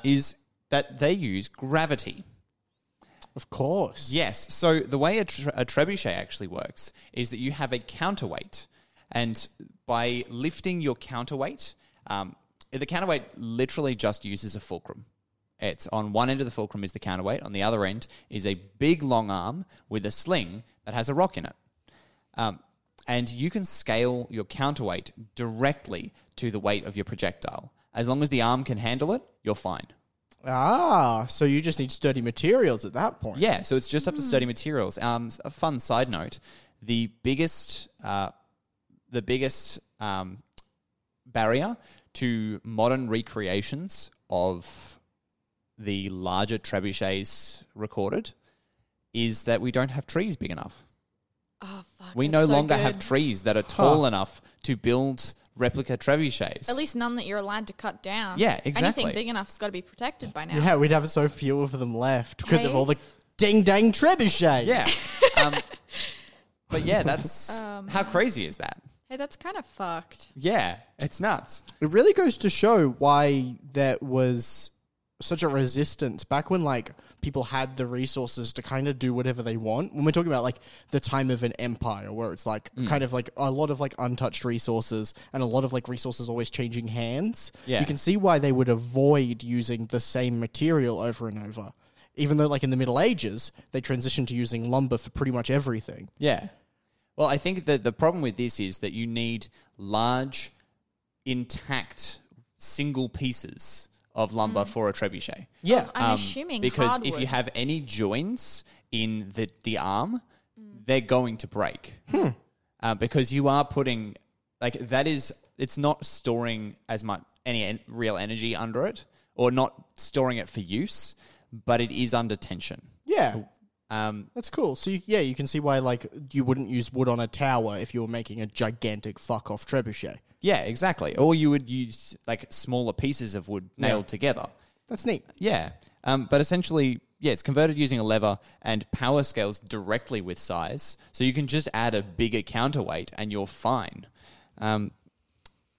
is that they use gravity. Of course. Yes. So the way a trebuchet actually works is that you have a counterweight, and by lifting your counterweight, the counterweight literally just uses a fulcrum. It's on one end of the fulcrum is the counterweight, on the other end is a big long arm with a sling that has a rock in it. And you can scale your counterweight directly to the weight of your projectile. As long as the arm can handle it, you're fine. Ah, so you just need sturdy materials at that point. Yeah, so it's just up to sturdy materials. A fun side note, the biggest barrier to modern recreations of the larger trebuchets recorded is that we don't have trees big enough. Oh, fuck. We no longer have trees that are tall enough to build replica trebuchets. At least none that you're allowed to cut down. Yeah, exactly. Anything big enough's got to be protected by now. Yeah, we'd have so few of them left because of all the ding-dang trebuchets. Yeah. But yeah, that's... how crazy is that? Hey, that's kind of fucked. Yeah, it's nuts. It really goes to show why there was such a resistance back when, like, people had the resources to kind of do whatever they want. When we're talking about, like, the time of an empire where it's, like, kind of, like, a lot of, like, untouched resources and a lot of, like, resources always changing hands. Yeah. You can see why they would avoid using the same material over and over. Even though, like, in the Middle Ages, they transitioned to using lumber for pretty much everything. Yeah. Well, I think that the problem with this is that you need large, intact, single pieces of lumber for a trebuchet. Yeah. I'm assuming because hardwood. If you have any joints in the arm, they're going to break. Because you are putting, like, that is, it's not storing as much, any real energy under it, or not storing it for use, but it is under tension. Yeah. That's cool. So, you can see why, like, you wouldn't use wood on a tower if you were making a gigantic fuck-off trebuchet. Yeah, exactly. Or you would use, like, smaller pieces of wood nailed together. That's neat. Yeah. But essentially, it's converted using a lever and power scales directly with size. So you can just add a bigger counterweight and you're fine. And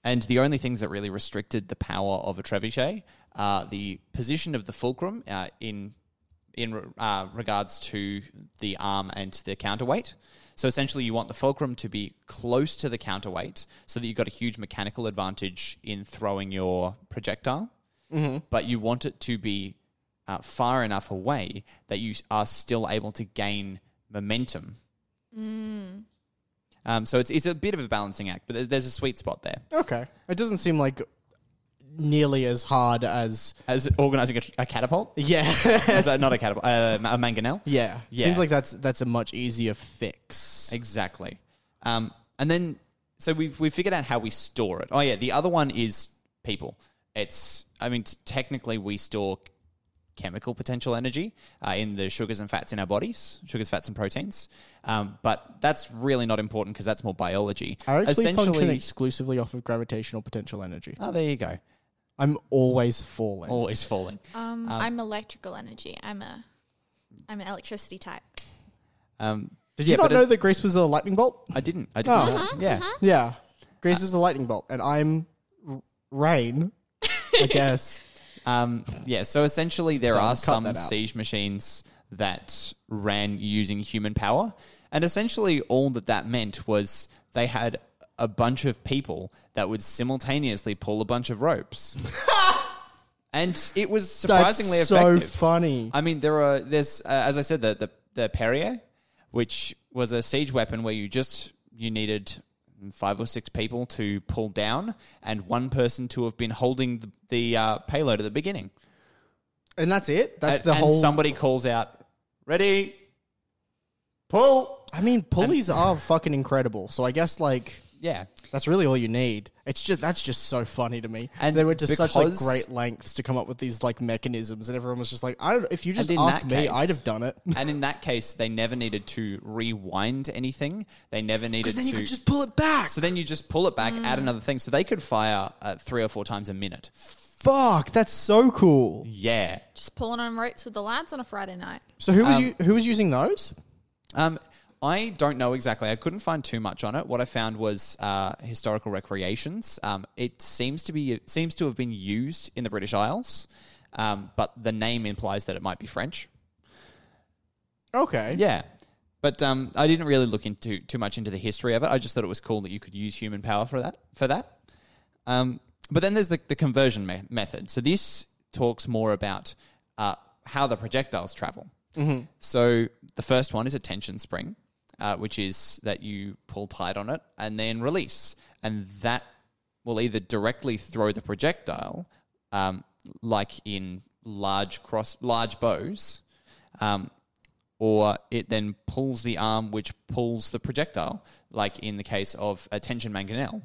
the only things that really restricted the power of a trebuchet are the position of the fulcrum in regards to the arm and the counterweight. So essentially you want the fulcrum to be close to the counterweight so that you've got a huge mechanical advantage in throwing your projectile, but you want it to be far enough away that you are still able to gain momentum. So it's a bit of a balancing act, but there's a sweet spot there. Okay. It doesn't seem like... nearly as hard as organising a catapult. Yeah. Is that not a catapult? A mangonel? Yeah. Seems like that's a much easier fix. Exactly. And then, so we've figured out how we store it. Oh, yeah. The other one is people. Technically we store chemical potential energy in the sugars and fats in our bodies, sugars, fats, and proteins. But that's really not important because that's more biology. I actually function exclusively off of gravitational potential energy. Oh, there you go. I'm always falling. Always falling. I'm electrical energy. I'm an electricity type. Did you not know that Grace was a lightning bolt? I didn't. Oh. Yeah. Grace is a lightning bolt, and I'm rain, I guess. So essentially there are some siege machines that ran using human power, and essentially all that meant was they had a bunch of people that would simultaneously pull a bunch of ropes. And it was surprisingly effective. So funny. I mean, there's as I said, the Perrier, which was a siege weapon where you needed 5 or 6 people to pull down and one person to have been holding the payload at the beginning. And that's it? And somebody calls out, ready, pull. I mean, pulleys are fucking incredible. So I guess that's really all you need. That's just so funny to me. And they went to such like great lengths to come up with these like mechanisms, and everyone was just like, if you just asked me, I'd have done it. And in that case, they never needed to rewind anything. They never needed to. Because then you could just pull it back. So then you just pull it back, add another thing. So they could fire 3 or 4 times a minute. Fuck, that's so cool. Yeah. Just pulling on ropes with the lads on a Friday night. So who was using those? I don't know exactly. I couldn't find too much on it. What I found was historical recreations. It seems to have been used in the British Isles, but the name implies that it might be French. Okay. Yeah. But I didn't really look into too much into the history of it. I just thought it was cool that you could use human power for that. But then there's the conversion method. So this talks more about how the projectiles travel. Mm-hmm. So the first one is a tension spring. Which is that you pull tight on it and then release. And that will either directly throw the projectile, like in large bows, or it then pulls the arm which pulls the projectile, like in the case of a tension mangonel.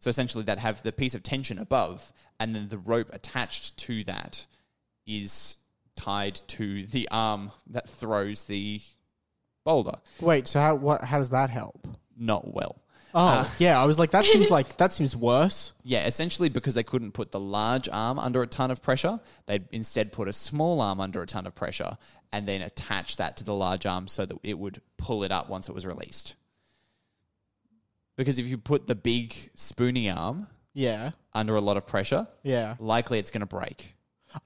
So essentially that have the piece of tension above, and then the rope attached to that is tied to the arm that throws the boulder. Wait, so how does that help? Not well. Yeah, I was like, that seems worse. Yeah, essentially because they couldn't put the large arm under a ton of pressure, they'd instead put a small arm under a ton of pressure and then attach that to the large arm so that it would pull it up once it was released. Because if you put the big spooning arm under a lot of pressure, likely it's going to break.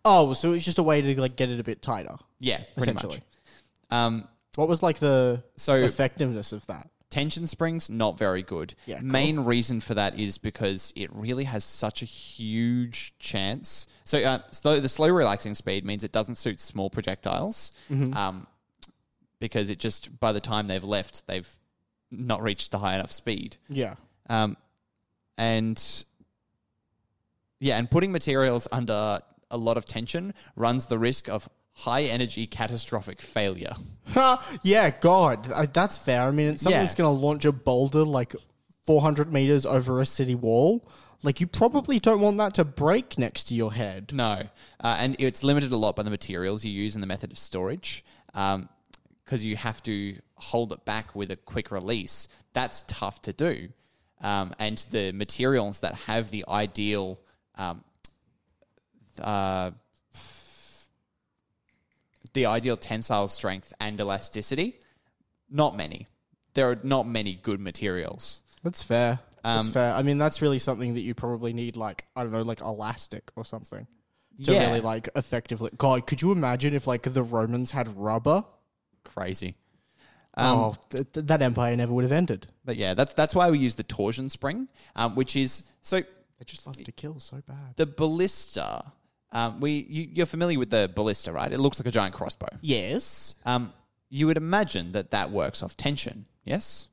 Oh, so it's just a way to like get it a bit tighter. Yeah, pretty much. What was like the effectiveness of that? Tension springs, not very good. Yeah, main reason for that is because it really has such a huge chance. So, the slow relaxing speed means it doesn't suit small projectiles because it just, by the time they've left, they've not reached the high enough speed. Yeah. And putting materials under a lot of tension runs the risk of high energy catastrophic failure. Yeah, God, that's fair. I mean, it's something that's going to launch a boulder like 400 meters over a city wall. Like, you probably don't want that to break next to your head. No, and it's limited a lot by the materials you use and the method of storage, because you have to hold it back with a quick release. That's tough to do, and the materials that have the ideal tensile strength and elasticity, not many. There are not many good materials. That's fair. I mean, that's really something that you probably need, like, I don't know, like elastic or something to really like effectively. God, could you imagine if like the Romans had rubber? Crazy. That empire never would have ended. But yeah, that's why we use the torsion spring, which is so. They just love to kill so bad. The ballista. You're familiar with the ballista, right? It looks like a giant crossbow. Yes. You would imagine that works off tension, yes?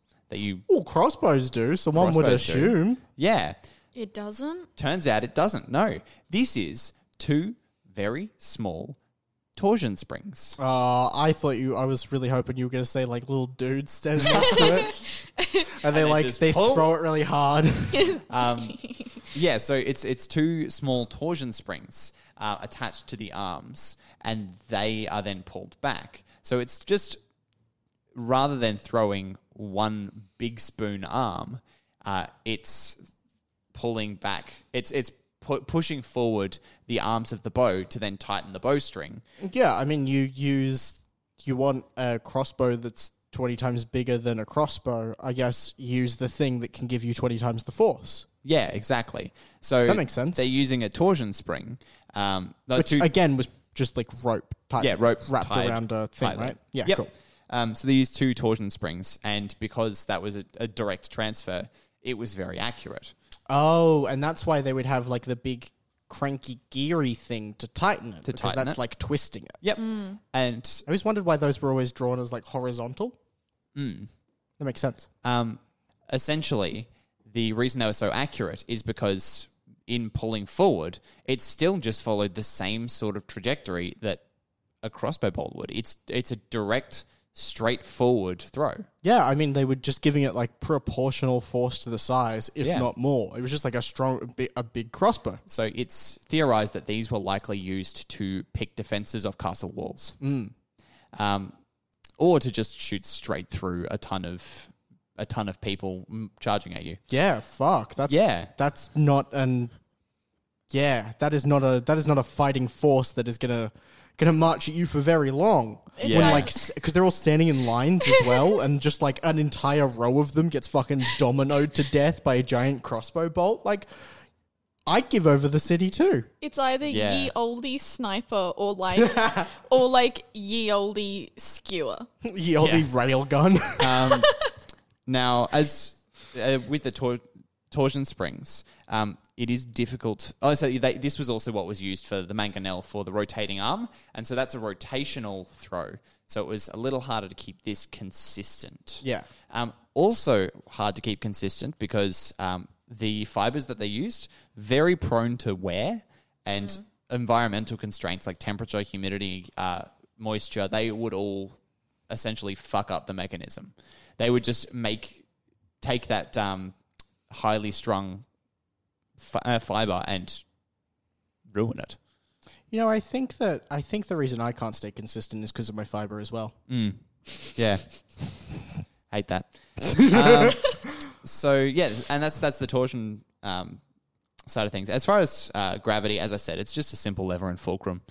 Well, crossbows do, so one would assume. Yeah. It doesn't? Turns out it doesn't, no. This is two very small torsion springs. I was really hoping you were going to say like little dudes standing next to it, and they throw it really hard. So it's two small torsion springs attached to the arms, and they are then pulled back. So it's just rather than throwing one big spoon arm, it's pulling back. It's pushing forward the arms of the bow to then tighten the bowstring. Yeah, I mean, you want a crossbow that's 20 times bigger than a crossbow, I guess use the thing that can give you 20 times the force. Yeah, exactly. So that makes sense. They're using a torsion spring. Which, again, was just like rope tied. Yeah, rope wrapped around a thing, right? Yeah, yep. Cool. So they used two torsion springs, and because that was a direct transfer, it was very accurate. Oh, and that's why they would have like the big cranky geary thing to tighten it. That's like twisting it. Yep. Mm. And I always wondered why those were always drawn as like horizontal. Mm. That makes sense. Essentially, the reason they were so accurate is because in pulling forward, it still just followed the same sort of trajectory that a crossbow bolt would. It's a direct, straightforward throw. Yeah, I mean, they were just giving it like proportional force to the size, if not more. It was just like a big crossbow. So it's theorized that these were likely used to pick defenses off castle walls, or to just shoot straight through a ton of people charging at you. Yeah, fuck. That is not a fighting force that is gonna march at you for very long. Yeah. When, like, because they're all standing in lines as well, and just like an entire row of them gets fucking dominoed to death by a giant crossbow bolt. Like, I'd give over the city too. It's either ye olde sniper or like ye olde skewer, ye olde railgun. Now, as with the torsion springs, it is difficult. Oh, so this was also what was used for the mangonel, for the rotating arm, and so that's a rotational throw. So it was a little harder to keep this consistent. Yeah. Also hard to keep consistent because the fibers that they used, very prone to wear, and environmental constraints like temperature, humidity, moisture, they would all essentially fuck up the mechanism. They would just take that highly strung fiber and ruin it. You know, I think the reason I can't stay consistent is because of my fiber as well. Mm. Yeah, hate that. So yeah, and that's the torsion side of things. As far as gravity, as I said, it's just a simple lever and fulcrum.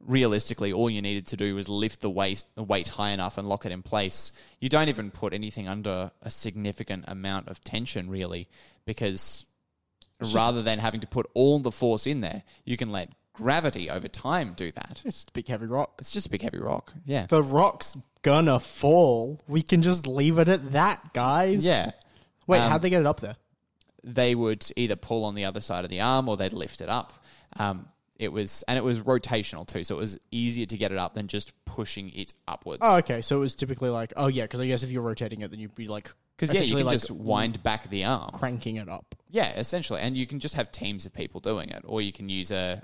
Realistically, all you needed to do was lift the weight high enough and lock it in place. You don't even put anything under a significant amount of tension, really, because rather than having to put all the force in there, you can let gravity over time do that. It's just a big heavy rock. It's just a big heavy rock, yeah. The rock's gonna fall. We can just leave it at that, guys. Yeah. Wait, how'd they get it up there? They would either pull on the other side of the arm or they'd lift it up. It was rotational too, so it was easier to get it up than just pushing it upwards. Oh, okay. So it was typically like, oh yeah, because I guess if you're rotating it, then you'd be like, because yeah, you can like just wind back the arm, cranking it up. Yeah, essentially, and you can just have teams of people doing it, or you can use a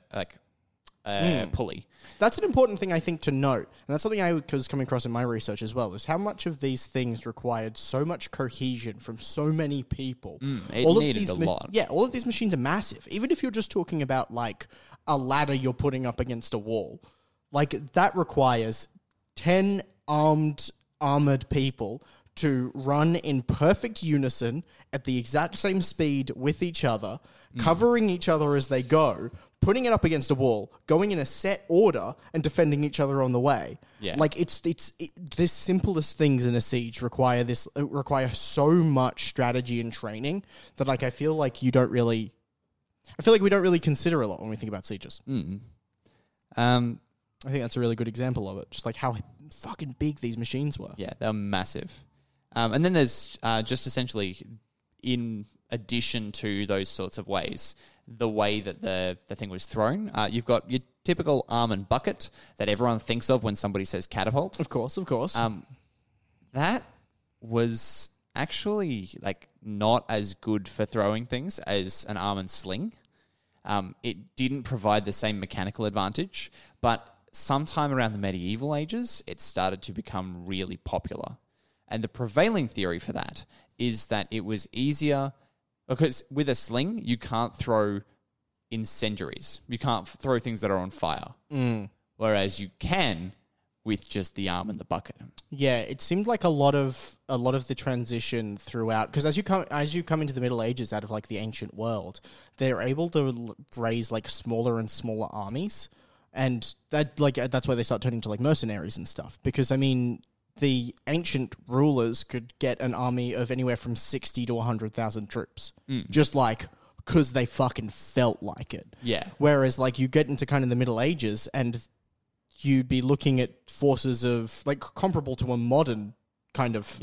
pulley. That's an important thing I think to note, and that's something I was coming across in my research as well. Is how much of these things required so much cohesion from so many people. It needed a lot. Yeah, all of these machines are massive. Even if you're just talking about like a ladder you're putting up against a wall, like that requires 10 armored people to run in perfect unison at the exact same speed with each other, covering each other as they go, putting it up against a wall, going in a set order, and defending each other on the way. Yeah. Like the simplest things in a siege require so much strategy and training that like I feel like we don't really consider a lot when we think about sieges. Mm. I think that's a really good example of it, just like how fucking big these machines were. Yeah, they're massive. And then there's just essentially, in addition to those sorts of ways, the way that the thing was thrown. You've got your typical arm and bucket that everyone thinks of when somebody says catapult. Of course. That was actually like not as good for throwing things as an arm and sling. It didn't provide the same mechanical advantage, but sometime around the medieval ages, it started to become really popular. And the prevailing theory for that is that it was easier because with a sling, you can't throw incendiaries. You can't throw things that are on fire. Mm. Whereas you can with just the arm and the bucket. Yeah, it seemed like a lot of the transition throughout, because as you come into the Middle Ages out of like the ancient world, they're able to raise like smaller and smaller armies, and that like that's why they start turning to like mercenaries and stuff. Because I mean, the ancient rulers could get an army of anywhere from 60 to 100,000 troops, just like because they fucking felt like it. Yeah. Whereas like you get into kind of the Middle Ages and you'd be looking at forces of like comparable to a modern kind of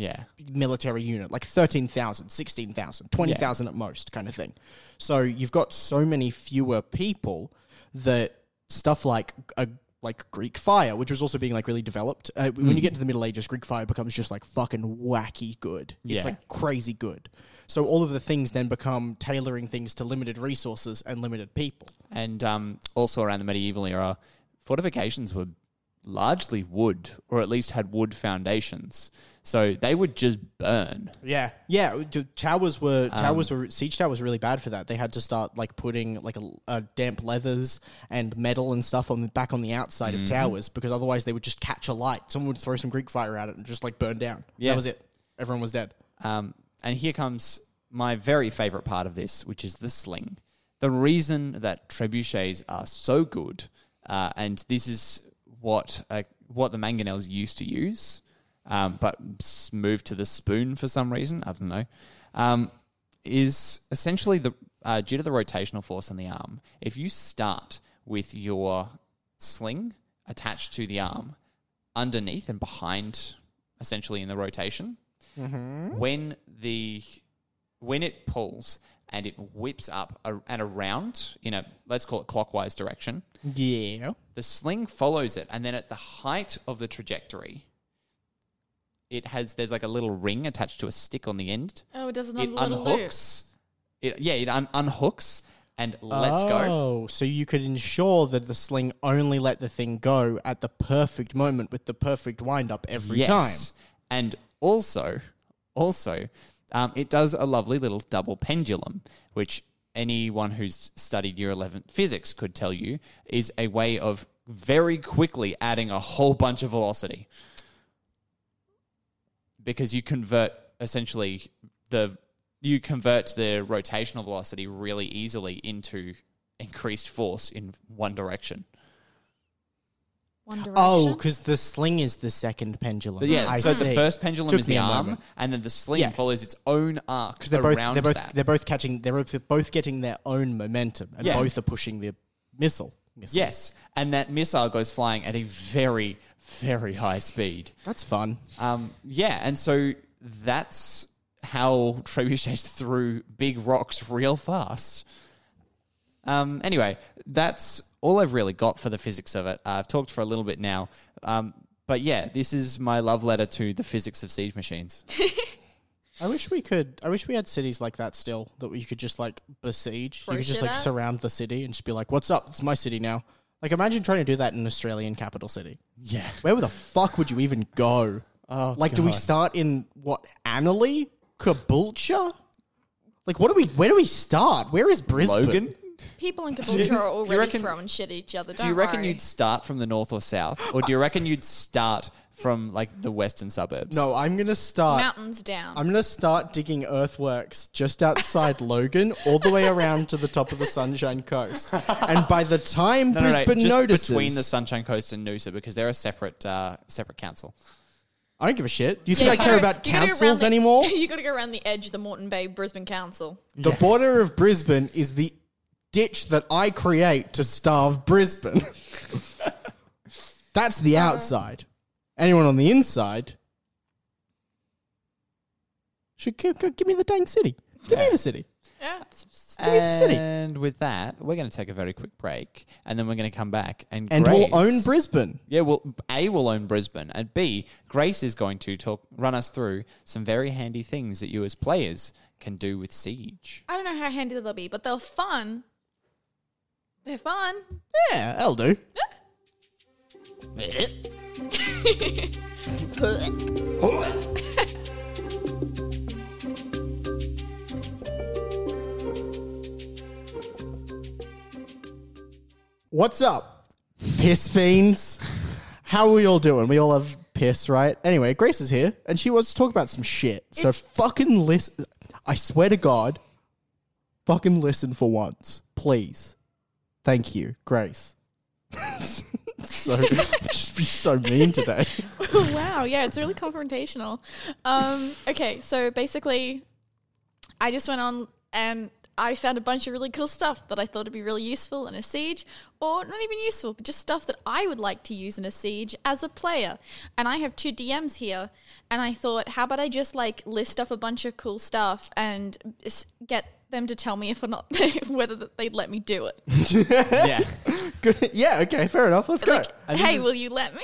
military unit, like 13,000, 16,000, 20,000 at most kind of thing. So you've got so many fewer people that stuff like Greek fire, which was also being like really developed. When you get to the Middle Ages, Greek fire becomes just like fucking wacky good. It's like crazy good. So all of the things then become tailoring things to limited resources and limited people. And also around the medieval era, fortifications were largely wood, or at least had wood foundations, so they would just burn. Yeah. Siege towers were really bad for that. They had to start like putting like a damp leathers and metal and stuff on the outside of towers, because otherwise they would just catch alight. Someone would throw some Greek fire at it and just like burn down. Yeah. That was it. Everyone was dead. And here comes my very favorite part of this, which is the sling. The reason that trebuchets are so good. And this is what the mangonels used to use, but moved to the spoon for some reason, I don't know, is essentially due to the rotational force on the arm. If you start with your sling attached to the arm, underneath and behind, essentially in the rotation, when it pulls and it whips up and around in a, let's call it, clockwise direction. Yeah. The sling follows it, and then at the height of the trajectory, there's like a little ring attached to a stick on the end. Oh, it does not unhooks. It unhooks, and let's go. Oh, so you could ensure that the sling only let the thing go at the perfect moment with the perfect wind-up every time. And also, it does a lovely little double pendulum, which anyone who's studied Year 11 physics could tell you is a way of very quickly adding a whole bunch of velocity. Because you convert essentially the rotational velocity really easily into increased force in one direction. One direction? Oh, because the sling is the second pendulum. But yeah, I see. The first pendulum is the arm, and then the sling follows its own arc around that. They're both getting their own momentum, and both are pushing the missile. Yes, and that missile goes flying at a very, very high speed. That's fun. And so that's how trebuchets threw big rocks real fast. Anyway, that's all I've really got for the physics of it. I've talked for a little bit now. But yeah, this is my love letter to the physics of siege machines. I wish we had cities like that still, that you could just like besiege. You could just like surround the city and just be like, what's up? It's my city now. Like imagine trying to do that in an Australian capital city. Yeah. Where the fuck would you even go? Oh, like, God. Do we start in what? Annerley? Caboolture? Like, where do we start? Where is Brisbane? Logan? People in Caboolture are already throwing shit at each other. Do you reckon you'd start from the north or south? Or do you reckon you'd start from, like, the western suburbs? No, I'm going to start... Mountains down. I'm going to start digging earthworks just outside Logan, all the way around to the top of the Sunshine Coast. And by the time Brisbane notices... between the Sunshine Coast and Noosa, because they're a separate council. I don't give a shit. Do you think I care about councils anymore? You got to go around the edge of the Moreton Bay Brisbane Council. The border of Brisbane is the ditch that I create to starve Brisbane. That's the outside. Anyone on the inside should give me the dang city. Give me the city. Yeah. Give me the city. And with that, we're going to take a very quick break, and then we're going to come back. And Grace, we'll own Brisbane. Yeah, we'll own Brisbane. And B, Grace is going to run us through some very handy things that you as players can do with Siege. I don't know how handy they'll be, but they're fun. They're fun. Yeah, that'll do. What's up, piss fiends? How are we all doing? We all have piss, right? Anyway, Grace is here, and she wants to talk about some shit. So fucking listen. I swear to God, fucking listen for once. Please. Thank you, Grace. So, just be so mean today. Wow, yeah, it's really confrontational. Okay, so basically, I just went on and I found a bunch of really cool stuff that I thought would be really useful in a siege, or not even useful, but just stuff that I would like to use in a siege as a player. And I have two DMs here, and I thought, how about I just like list off a bunch of cool stuff and get them to tell me if or not whether they'd let me do it. Yeah. Good. Yeah, okay, fair enough. Let's go. Like, hey, will you let me?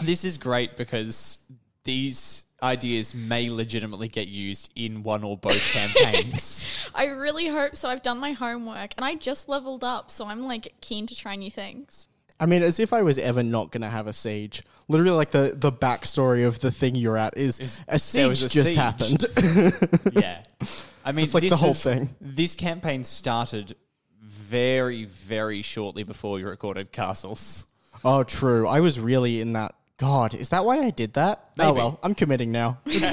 This is great because these ideas may legitimately get used in one or both campaigns. I really hope so. I've done my homework and I just leveled up, so I'm like keen to try new things. I mean, as if I was ever not going to have a siege. Literally, like the backstory of the thing you're at is a siege happened. Yeah. I mean, it's like the whole thing. This campaign started very, very shortly before you recorded Castles. Oh, true. I was really in that. God, is that why I did that? Maybe. Oh, well, I'm committing now. It's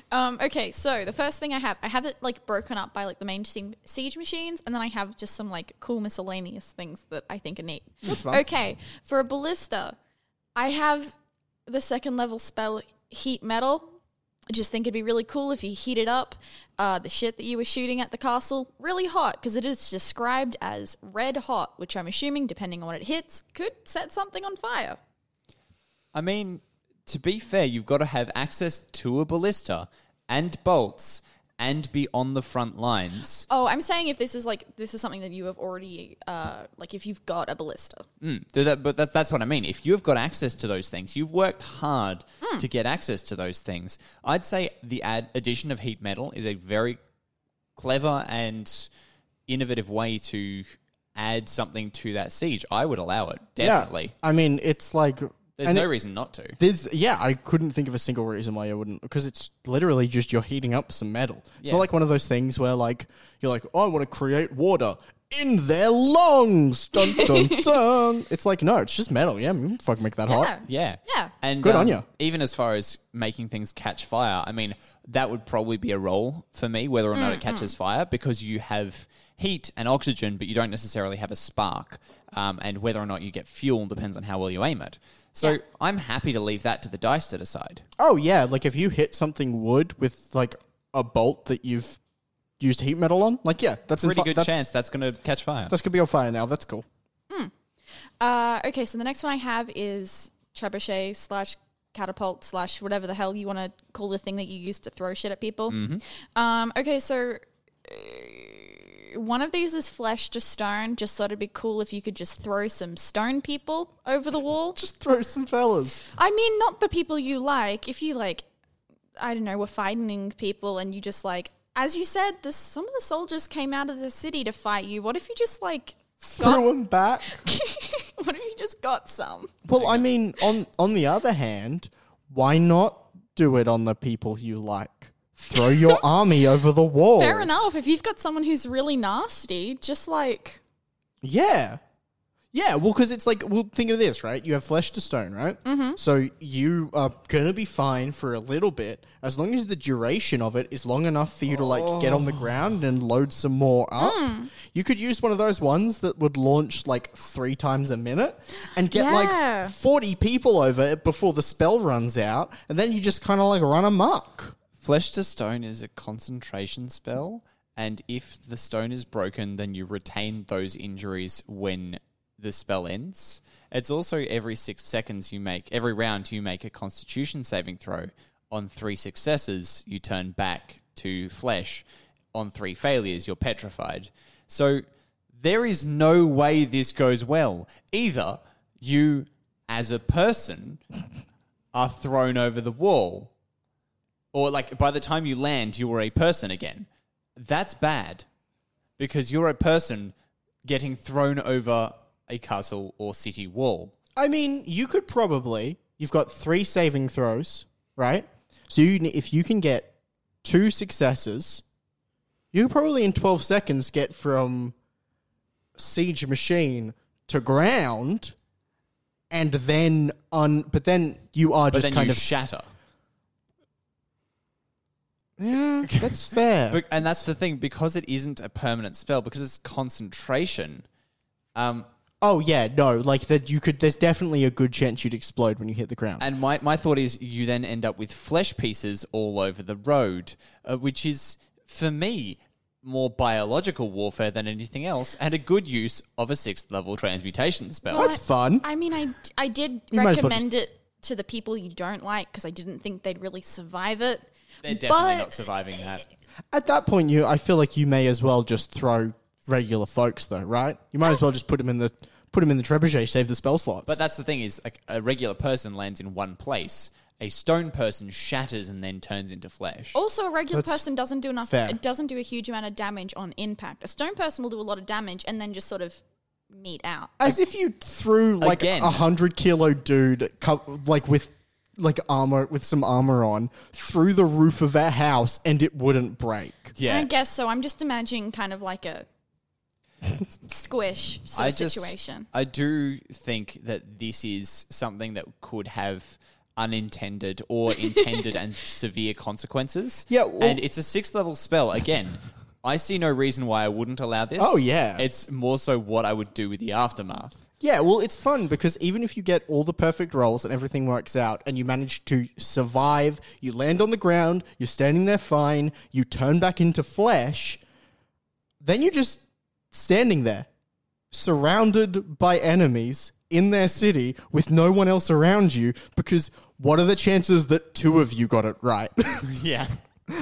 fine. Okay, so the first thing I have it like broken up by like the main siege machines, and then I have just some like cool miscellaneous things that I think are neat. That's fine. Okay, for a ballista, I have the second level spell heat metal. I just think it'd be really cool if you heat it up. The shit that you were shooting at the castle, really hot, because it is described as red hot, which I'm assuming, depending on what it hits, could set something on fire. I mean, to be fair, you've got to have access to a ballista and bolts and be on the front lines. Oh, I'm saying if this is something that you have already, if you've got a ballista. That's what I mean. If you've got access to those things, you've worked hard to get access to those things. I'd say the addition of heat metal is a very clever and innovative way to add something to that siege, I would allow it, definitely. Yeah. I mean, it's like... There's no reason not to. Yeah, I couldn't think of a single reason why you wouldn't, because it's literally just you're heating up some metal. It's not like one of those things where like you're like, oh, I want to create water in their lungs. Dun, dun, dun. It's like, no, it's just metal. Yeah, you can fucking make that hot. Yeah. Yeah. And good on you. Even as far as making things catch fire, I mean, that would probably be a role for me, whether or not it catches fire, because you have heat and oxygen, but you don't necessarily have a spark. And whether or not you get fuel depends on how well you aim it. So I'm happy to leave that to the dice to decide. Oh, yeah. Like, if you hit something wood with, like, a bolt that you've used heat metal on, like, yeah, that's a pretty good chance that's going to catch fire. That's going to be on fire now. That's cool. Okay, so the next one I have is trebuchet / catapult / whatever the hell you want to call the thing that you use to throw shit at people. Mm-hmm. Okay, so... one of these is flesh to stone. Just thought it'd be cool if you could just throw some stone people over the wall. Just throw some fellas. I mean, not the people you like. If you like, I don't know, were fighting people and you just like, as you said, some of the soldiers came out of the city to fight you. What if you just like... threw them back? What if you just got some? Well, I mean, on the other hand, why not do it on the people you like? Throw your army over the walls. Fair enough. If you've got someone who's really nasty, just like... Yeah. Yeah, well, because it's like, well, think of this, right? You have flesh to stone, right? Mm-hmm. So you are going to be fine for a little bit, as long as the duration of it is long enough for you to, like, get on the ground and load some more up. Mm. You could use one of those ones that would launch, like, 3 times a minute and get, like, 40 people over before the spell runs out, and then you just kind of, like, run amok. Flesh to stone is a concentration spell, and if the stone is broken, then you retain those injuries when the spell ends. It's also every 6 seconds every round you make a constitution saving throw. On 3 successes, you turn back to flesh. On 3 failures, you're petrified. So there is no way this goes well. Either you, as a person, are thrown over the wall, or like by the time you land, you were a person again. That's bad, because you're a person getting thrown over a castle or city wall. I mean, you could probably... You've got 3 saving throws, right? So if you can get 2 successes, you could probably in 12 seconds get from siege machine to ground, and then... but then you are just kind of... shatter. Yeah, that's fair. And that's the thing, because it isn't a permanent spell, because it's concentration. Oh, yeah, no, like that you could. There's definitely a good chance you'd explode when you hit the ground. And my thought is you then end up with flesh pieces all over the road, which is, for me, more biological warfare than anything else, and a good use of a 6th level transmutation spell. Well, that's fun. I mean, I did recommend it to the people you don't like, because I didn't think they'd really survive it. They're definitely not surviving that. At that point, I feel like you may as well just throw regular folks, though, right? You might as well just put them in the trebuchet, save the spell slots. But that's the thing is, like, a regular person lands in one place. A stone person shatters and then turns into flesh. Also, a regular person doesn't do enough. It doesn't do a huge amount of damage on impact. A stone person will do a lot of damage and then just sort of meat out. As if you threw like a 100-kilo dude, like with. Like armor, with some armor on, through the roof of our house and it wouldn't break. Yeah. I guess so. I'm just imagining kind of like a squish sort of situation. I do think that this is something that could have unintended or intended and severe consequences. Yeah. Well, and it's a 6th level spell. Again, I see no reason why I wouldn't allow this. Oh, yeah. It's more so what I would do with the aftermath. Yeah, well, it's fun because even if you get all the perfect rolls and everything works out and you manage to survive, you land on the ground, you're standing there fine, you turn back into flesh, then you're just standing there, surrounded by enemies in their city with no one else around you, because what are the chances that 2 of you got it right? Yeah.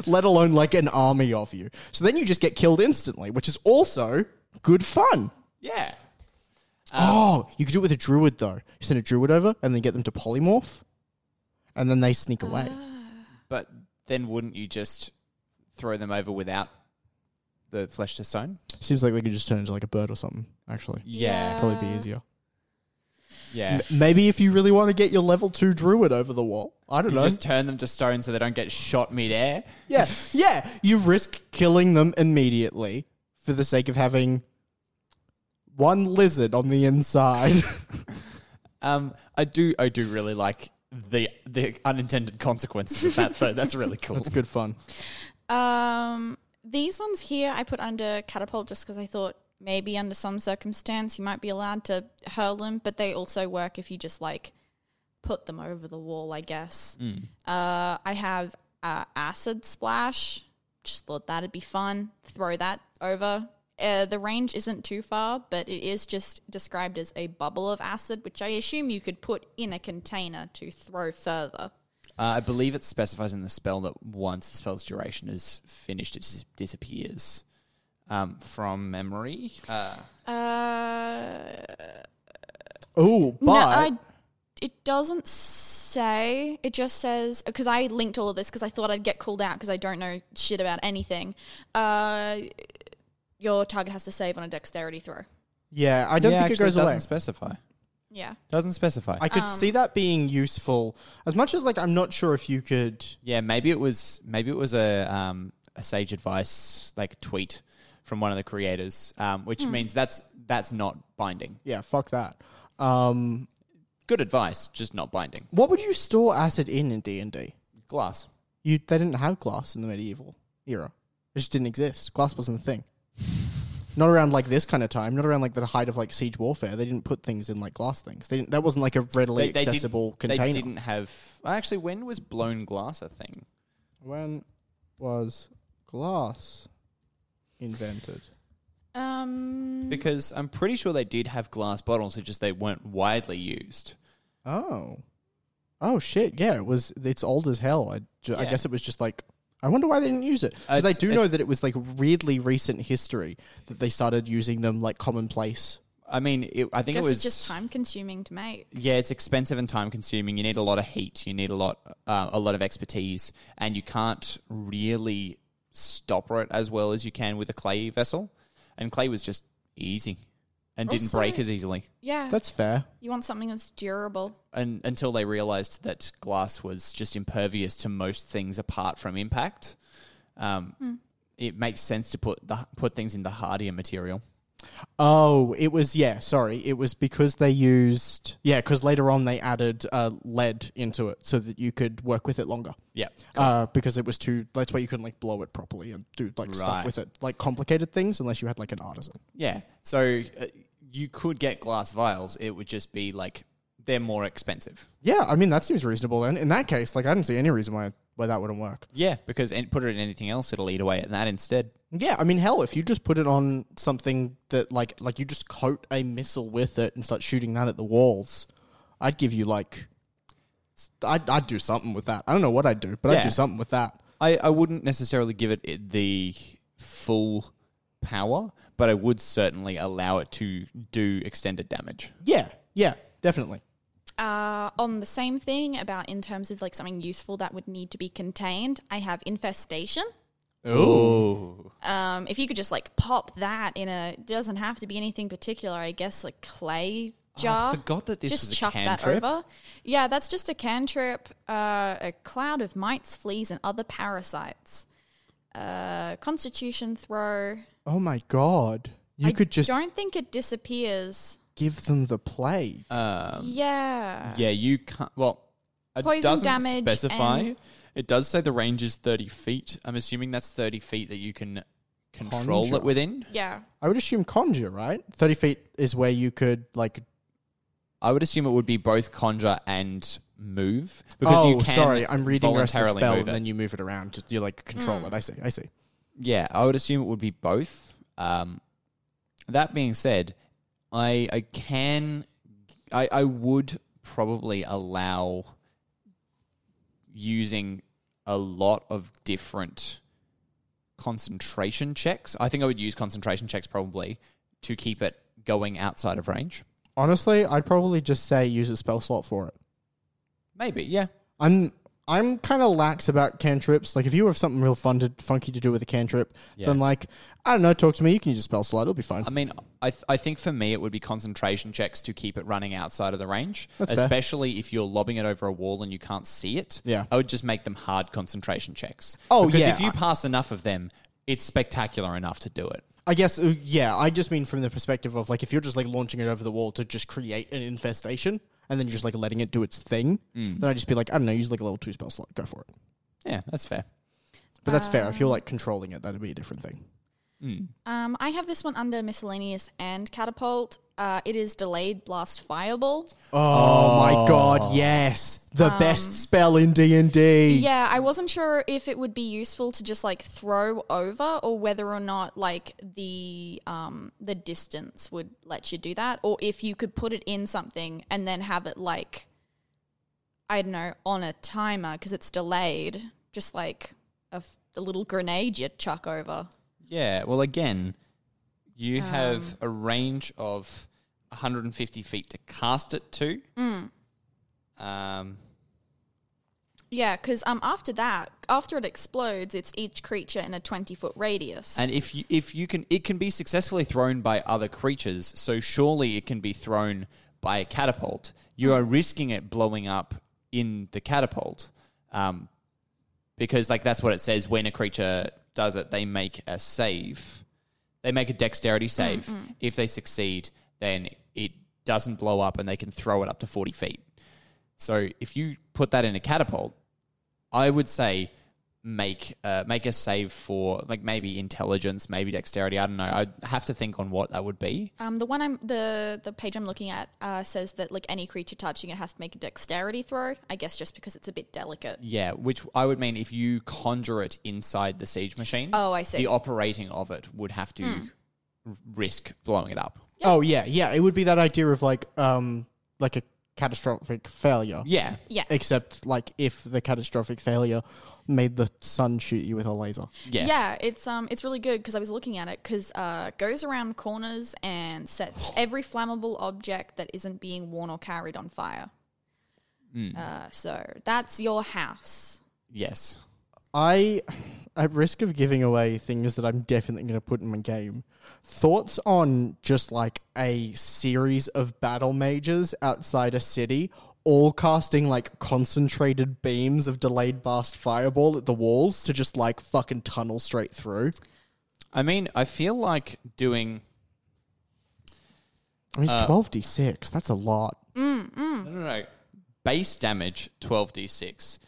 Let alone like an army of you. So then you just get killed instantly, which is also good fun. Yeah. You could do it with a druid, though. You send a druid over and then get them to polymorph, and then they sneak away. But then wouldn't you just throw them over without the flesh to stone. Seems like they could just turn into like a bird or something, actually. Yeah. Probably be easier. Yeah. Maybe if you really want to get your level 2 druid over the wall. I don't know. Just turn them to stone so they don't get shot mid-air. Yeah. Yeah. You risk killing them immediately for the sake of having one lizard on the inside. I do really like the unintended consequences of that, though. That's really cool. That's good fun. These ones here I put under catapult just because I thought maybe under some circumstance you might be allowed to hurl them, but they also work if you just like put them over the wall, I guess. Mm. I have acid splash. Just thought that'd be fun. Throw that over. The range isn't too far, but it is just described as a bubble of acid, which I assume you could put in a container to throw further. I believe it specifies in the spell that once the spell's duration is finished, it just disappears. From memory. It doesn't say. It just says, because I linked all of this because I thought I'd get called out because I don't know shit about anything. Your target has to save on a dexterity throw. Yeah, I don't think it goes away. It doesn't specify. Yeah. Doesn't specify. I could see that being useful as much as like I'm not sure if you could. Yeah, maybe it was a sage advice like tweet from one of the creators, which means that's not binding. Yeah, fuck that. Good advice, just not binding. What would you store acid in D&D? Glass. They didn't have glass in the medieval era. It just didn't exist. Glass wasn't a thing. Not around like this kind of time, not around like the height of like siege warfare. They didn't put things in like glass things. That wasn't like a readily accessible container. They didn't have. Actually, when was blown glass a thing? When was glass invented? Because I'm pretty sure they did have glass bottles, it's just they weren't widely used. Oh shit! Yeah, it's old as hell. I guess it was just like. I wonder why they didn't use it. Because I do know that it was like weirdly recent history that they started using them like commonplace. I mean, I think it was just time consuming to make. Yeah, it's expensive and time consuming. You need a lot of heat. You need a lot of expertise, and you can't really stopper it as well as you can with a clay vessel. And clay was just easy and didn't break as easily. Yeah, that's fair. You want something that's durable. And until they realised that glass was just impervious to most things apart from impact, it makes sense to put things in the hardier material. Oh, it was it was because they used because later on they added lead into it so that you could work with it longer. Yeah, cool. Because it was too. That's why you couldn't like blow it properly and do like stuff with it, like complicated things, unless you had like an artisan. Yeah, so you could get glass vials. It would just be like they're more expensive. Yeah, I mean that seems reasonable. Then in that case, like I don't see any reason why that wouldn't work. Yeah, because put it in anything else, it'll eat away at that instead. Yeah, I mean, hell, if you just put it on something that, like you just coat a missile with it and start shooting that at the walls, I'd give you, like, I'd do something with that. I don't know what I'd do, but I'd do something with that. I wouldn't necessarily give it the full power, but I would certainly allow it to do extended damage. Yeah, definitely. On the same thing about in terms of, like, something useful that would need to be contained, I have infestation. Ooh. If you could just like pop that in it doesn't have to be anything particular, I guess, like clay jar. I forgot that this is a cantrip. Just chuck that over. Yeah, that's just a cantrip. A cloud of mites, fleas, and other parasites. Constitution throw. Oh my god! You could just. I don't think it disappears. Give them the plague. Yeah, you can't. Well, it poison damage specify. It does say the range is 30 feet. I'm assuming that's 30 feet that you can control it within. Yeah. I would assume conjure, right? 30 feet is where you could, like... I would assume it would be both conjure and move. Because you can sorry. I'm reading the rest of the spell and then you move it around. Just you, like, control it. I see. Yeah, I would assume it would be both. That being said, I would probably allow... using a lot of different concentration checks. I think I would use concentration checks probably to keep it going outside of range. Honestly, I'd probably just say use a spell slot for it. Maybe, yeah. I'm I'm kind of lax about cantrips. Like, if you have something real fun to, funky to do with a cantrip, then, like, I don't know, talk to me. You can just spell slide. It'll be fine. I mean, I think for me it would be concentration checks to keep it running outside of the range. That's especially fair. If you're lobbing it over a wall and you can't see it. Yeah. I would just make them hard concentration checks. Oh, because if you pass enough of them, it's spectacular enough to do it. I guess, yeah, I just mean from the perspective of, like, if you're just, like, launching it over the wall to just create an infestation and then just, like, letting it do its thing, then I'd just be like, I don't know, use, like, a level 2 spell slot, go for it. Yeah, that's fair. But that's fair. If you're, like, controlling it, that'd be a different thing. Mm. I have this one under miscellaneous and catapult. It is delayed blast fireball. Oh my god, yes. The best spell in D&D. Yeah, I wasn't sure if it would be useful to just like throw over or whether or not like the distance would let you do that, or if you could put it in something and then have it like, I don't know, on a timer because it's delayed, just like a little grenade you chuck over. Yeah, well again, you have a range of 150 feet to cast it to. Yeah, because after that, after it explodes, it's each creature in a 20-foot radius. And if you can, it can be successfully thrown by other creatures, so surely it can be thrown by a catapult. You are risking it blowing up in the catapult because like that's what it says when a creature does it, they make a save. They make a dexterity save. If they succeed, then it doesn't blow up and they can throw it up to 40 feet. So if you put that in a catapult, I would say make a save for like maybe intelligence, maybe dexterity. I don't know. I'd have to think on what that would be. The one the page I'm looking at says that like any creature touching it has to make a dexterity throw. I guess just because it's a bit delicate. Yeah, which I would mean if you conjure it inside the siege machine. Oh, I see. The operating of it would have to risk blowing it up. Yep. Oh yeah. It would be that idea of like a catastrophic failure. Yeah. Except like if the catastrophic failure made the sun shoot you with a laser. Yeah, it's really good because I was looking at it because goes around corners and sets every flammable object that isn't being worn or carried on fire. So that's your house. Yes. I, at risk of giving away things that I'm definitely going to put in my game, thoughts on just like a series of battle mages outside a city all casting like concentrated beams of delayed blast fireball at the walls to just like fucking tunnel straight through. I mean, I feel like doing... I mean, it's 12d6. That's a lot. No. Base damage, 12d6.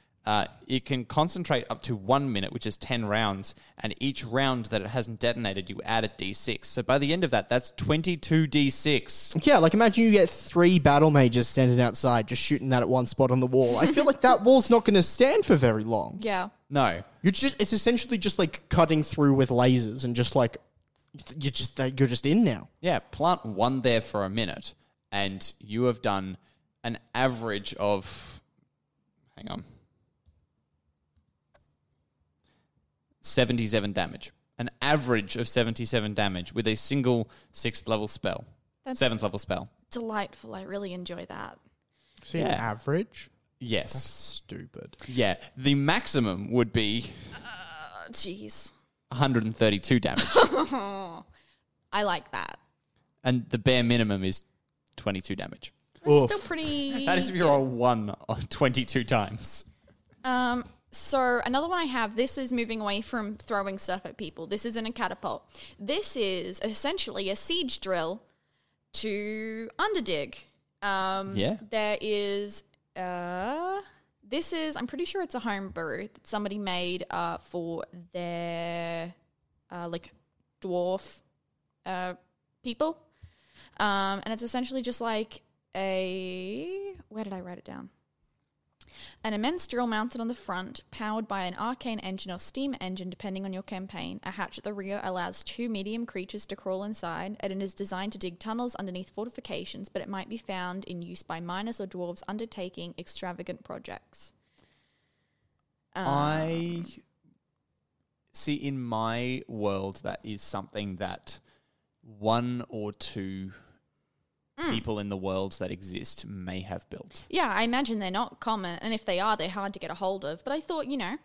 It can concentrate up to 1 minute, which is 10 rounds, and each round that it hasn't detonated, you add a D6. So by the end of that, that's 22 D6. Yeah, like imagine you get 3 battle mages standing outside just shooting that at one spot on the wall. I feel like that wall's not going to stand for very long. Yeah. No. It's essentially just like cutting through with lasers and just like, you're just in now. Yeah, plant one there for a minute, and you have done an average of, hang on, 77 damage. An average of 77 damage with a single 7th level spell. Delightful. I really enjoy that. So an average? Yes. That's stupid. Yeah. The maximum would be... 132 damage. I like that. And the bare minimum is 22 damage. It's still pretty... That is if you roll 1 on 22 times. So another one I have, this is moving away from throwing stuff at people. This isn't a catapult. This is essentially a siege drill to underdig. There is, I'm pretty sure it's a homebrew that somebody made for their like dwarf people. And it's essentially just like where did I write it down? An immense drill mounted on the front, powered by an arcane engine or steam engine, depending on your campaign. A hatch at the rear allows 2 medium creatures to crawl inside, and it is designed to dig tunnels underneath fortifications, but it might be found in use by miners or dwarves undertaking extravagant projects. I see in my world that is something that 1 or 2 people in the world that exist may have built. Yeah, I imagine they're not common, and if they are, they're hard to get a hold of. But I thought, you know.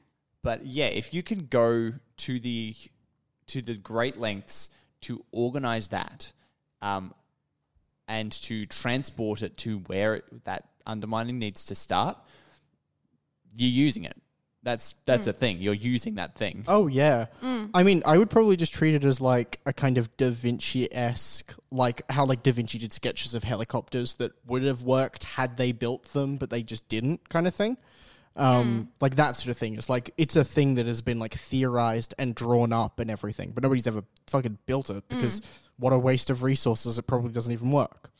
But yeah, if you can go to the great lengths to organize that, and to transport it to where that undermining needs to start, you're using it. That's a thing. You're using that thing. Oh, yeah. Mm. I mean, I would probably just treat it as like a kind of Da Vinci-esque, like how like Da Vinci did sketches of helicopters that would have worked had they built them, but they just didn't kind of thing. Like that sort of thing. It's like, it's a thing that has been like theorized and drawn up and everything, but nobody's ever fucking built it because what a waste of resources. It probably doesn't even work.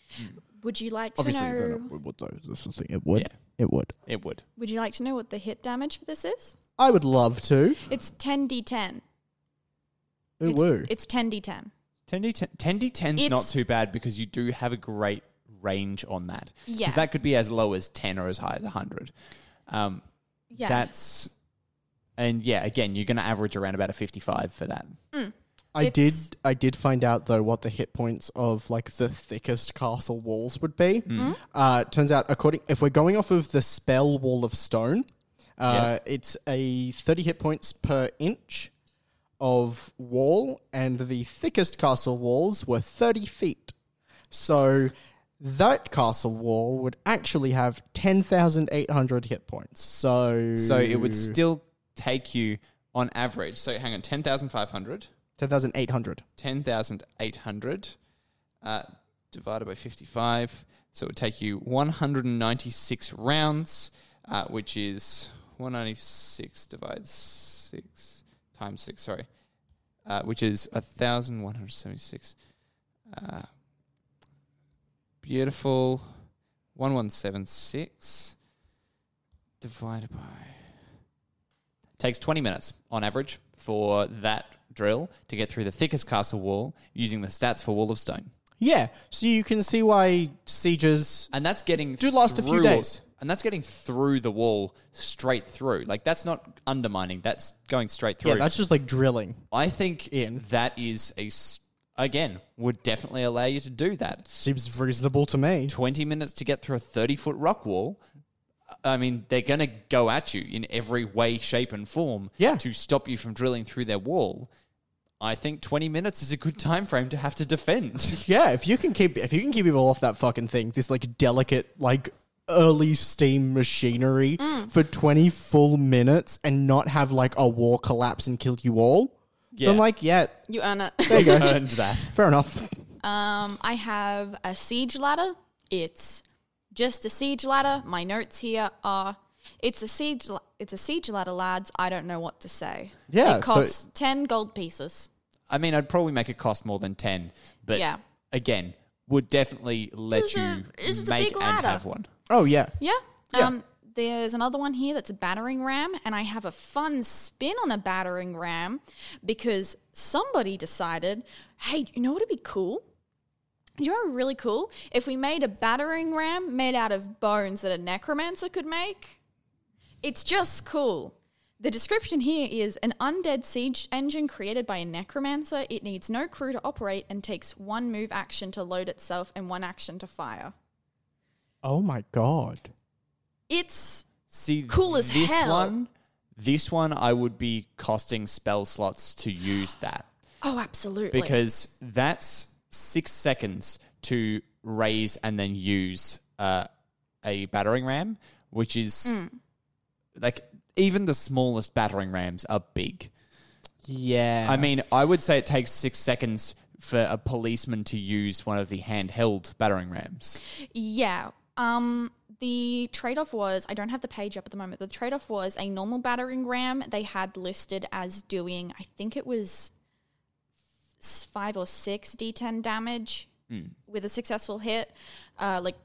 Would you like to know? It would. Would you like to know what the hit damage for this is? I would love to. It's 10d10. Ooh, woo. It's 10d10. 10d10's not too bad because you do have a great range on that. Yeah. Because that could be as low as 10 or as high as 100. Yeah. That's... And yeah, again, you're going to average around about a 55 for that. Mm. I did find out, though, what the hit points of, like, the thickest castle walls would be. Mm. Turns out, if we're going off of the spell Wall of Stone, it's a 30 hit points per inch of wall, and the thickest castle walls were 30 feet. So that castle wall would actually have 10,800 hit points. So it would still take you, on average, so hang on, 10,500... 10,800. 10,800 divided by 55. So it would take you 196 rounds, which is 196 divided 6 times 6, which is 1,176. Beautiful. 1176 divided by... Takes 20 minutes on average for that drill to get through the thickest castle wall using the stats for Wall of Stone. Yeah, so you can see why sieges last a few days. And that's getting through the wall straight through. Like, that's not undermining, that's going straight through. Yeah, that's just like drilling. I think that is would definitely allow you to do that. Seems reasonable to me. 20 minutes to get through a 30-foot rock wall. I mean, they're going to go at you in every way, shape, and form to stop you from drilling through their wall. I think 20 minutes is a good time frame to have to defend. Yeah, if you can keep people off that fucking thing, this like delicate like early steam machinery for 20 full minutes and not have like a wall collapse and kill you all, then you earn it. There you go. Earned that. Fair enough. I have a siege ladder. It's just a siege ladder. My notes here are, it's a siege ladder, lads. I don't know what to say. Yeah, it costs 10 gold pieces. I mean, I'd probably make it cost more than 10, but again, would definitely let you make and have one. Oh, yeah. Yeah. There's another one here that's a battering ram, and I have a fun spin on a battering ram because somebody decided, hey, you know what would be cool? You know, really cool. If we made a battering ram made out of bones that a necromancer could make, it's just cool. The description here is an undead siege engine created by a necromancer. It needs no crew to operate and takes one move action to load itself and one action to fire. Oh my god! It's cool as hell. This one, I would be costing spell slots to use that. Oh, absolutely. Because that's 6 seconds to raise and then use a battering ram, which is like even the smallest battering rams are big. Yeah. I mean, I would say it takes 6 seconds for a policeman to use one of the handheld battering rams. Yeah. The trade-off was, I don't have the page up at the moment, the trade-off was a normal battering ram they had listed as doing, I think it was 5 or 6 D10 damage with a successful hit, like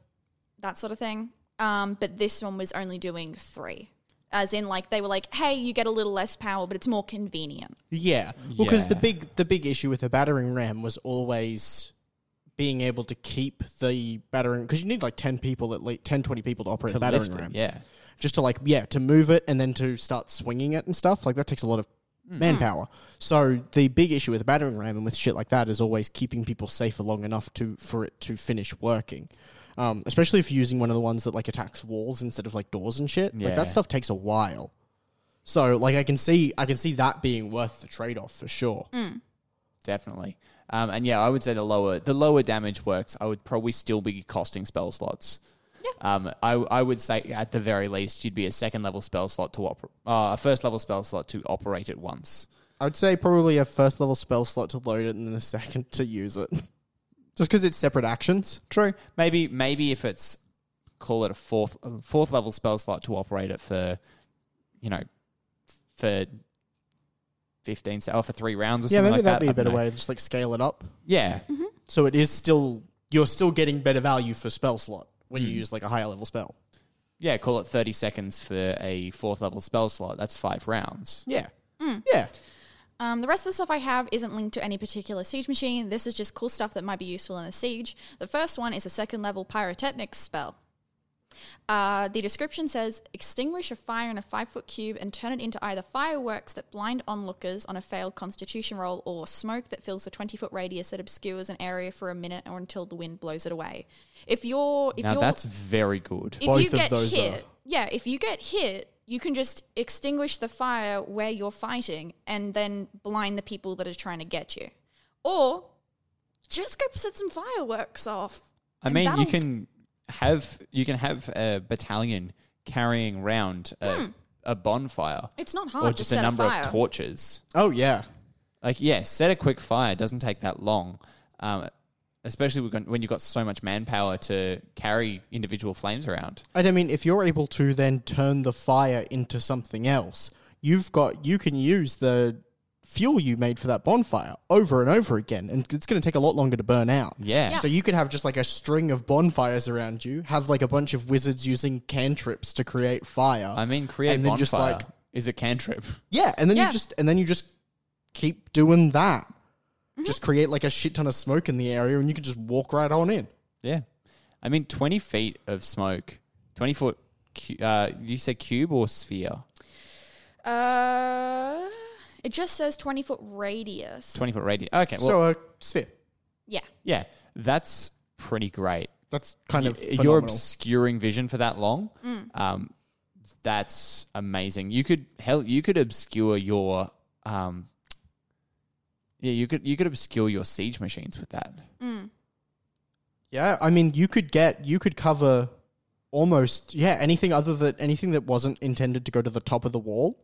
that sort of thing. But this one was only doing 3, as in like they were like, "Hey, you get a little less power, but it's more convenient." Yeah, because the big issue with a battering ram was always being able to keep the battering, because you need like 10 people at least, 10, 20 people to operate a battering ram. Yeah, just to like to move it and then to start swinging it and stuff like that takes a lot of manpower. So the big issue with a battering ram and with shit like that is always keeping people safe for long enough to for it to finish working. Especially if you're using one of the ones that like attacks walls instead of like doors and shit. Yeah. Like that stuff takes a while. So like I can see that being worth the trade-off for sure. Definitely. And yeah, I would say the lower damage works, I would probably still be costing spell slots. Yeah. I would say at the very least you'd be a second level spell slot to a first level spell slot to operate it once. I would say probably a first level spell slot to load it and then a second to use it. Just because it's separate actions. True. Maybe if it's call it a fourth level spell slot to operate it for 15 or for 3 rounds or something like that. Yeah, maybe that'd be a better way to just like scale it up. Yeah. Mm-hmm. So it is still you're still getting better value for spell slot when you use like a higher level spell. Yeah, call it 30 seconds for a 4th level spell slot. That's 5 rounds. Yeah. Mm. Yeah. The rest of the stuff I have isn't linked to any particular siege machine. This is just cool stuff that might be useful in a siege. The first one is a 2nd level pyrotechnics spell. The description says, extinguish a fire in a 5-foot cube and turn it into either fireworks that blind onlookers on a failed constitution roll or smoke that fills a 20-foot radius that obscures an area for a minute or until the wind blows it away. Now that's very good. If you get hit, you can just extinguish the fire where you're fighting and then blind the people that are trying to get you. Or just go set some fireworks off. I mean, you can have a battalion carrying round a bonfire. It's not hard. Or just to set a number of torches. Oh yeah, set a quick fire. It doesn't take that long, especially when you've got so much manpower to carry individual flames around. And I mean, if you're able to then turn the fire into something else, you can use the fuel you made for that bonfire over and over again, and it's going to take a lot longer to burn out. Yeah. So you could have just like a string of bonfires around you, have like a bunch of wizards using cantrips to create fire. I mean, create bonfire just like, is a cantrip. Yeah, and then you just keep doing that. Mm-hmm. Just create like a shit ton of smoke in the area, and you can just walk right on in. Yeah, I mean, 20 feet of smoke, 20-foot. You said cube or sphere? It just says 20-foot radius. 20-foot radius. Okay. Well, so a sphere. Yeah. Yeah. That's pretty great. That's kind of phenomenal. You're obscuring vision for that long. That's amazing. You could obscure your you could obscure your siege machines with that. Mm. Yeah, I mean you could cover almost anything that wasn't intended to go to the top of the wall.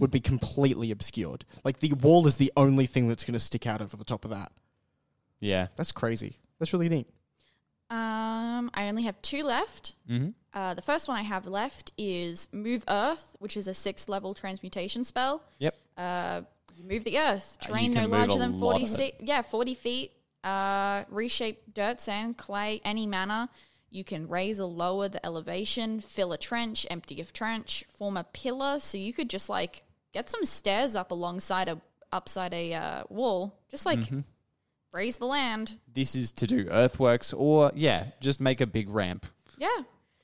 Would be completely obscured. Like the wall is the only thing that's going to stick out over the top of that. Yeah. That's crazy. That's really neat. I only have 2 left. Mm-hmm. The first one I have left is Move Earth, which is a 6th level transmutation spell. Yep. Move the earth. Terrain no larger than 40 feet. Reshape dirt, sand, clay, any manner. You can raise or lower the elevation, fill a trench, empty a trench, form a pillar. So you could just like get some stairs up alongside upside a wall, just like raise the land. This is to do earthworks or just make a big ramp. Yeah.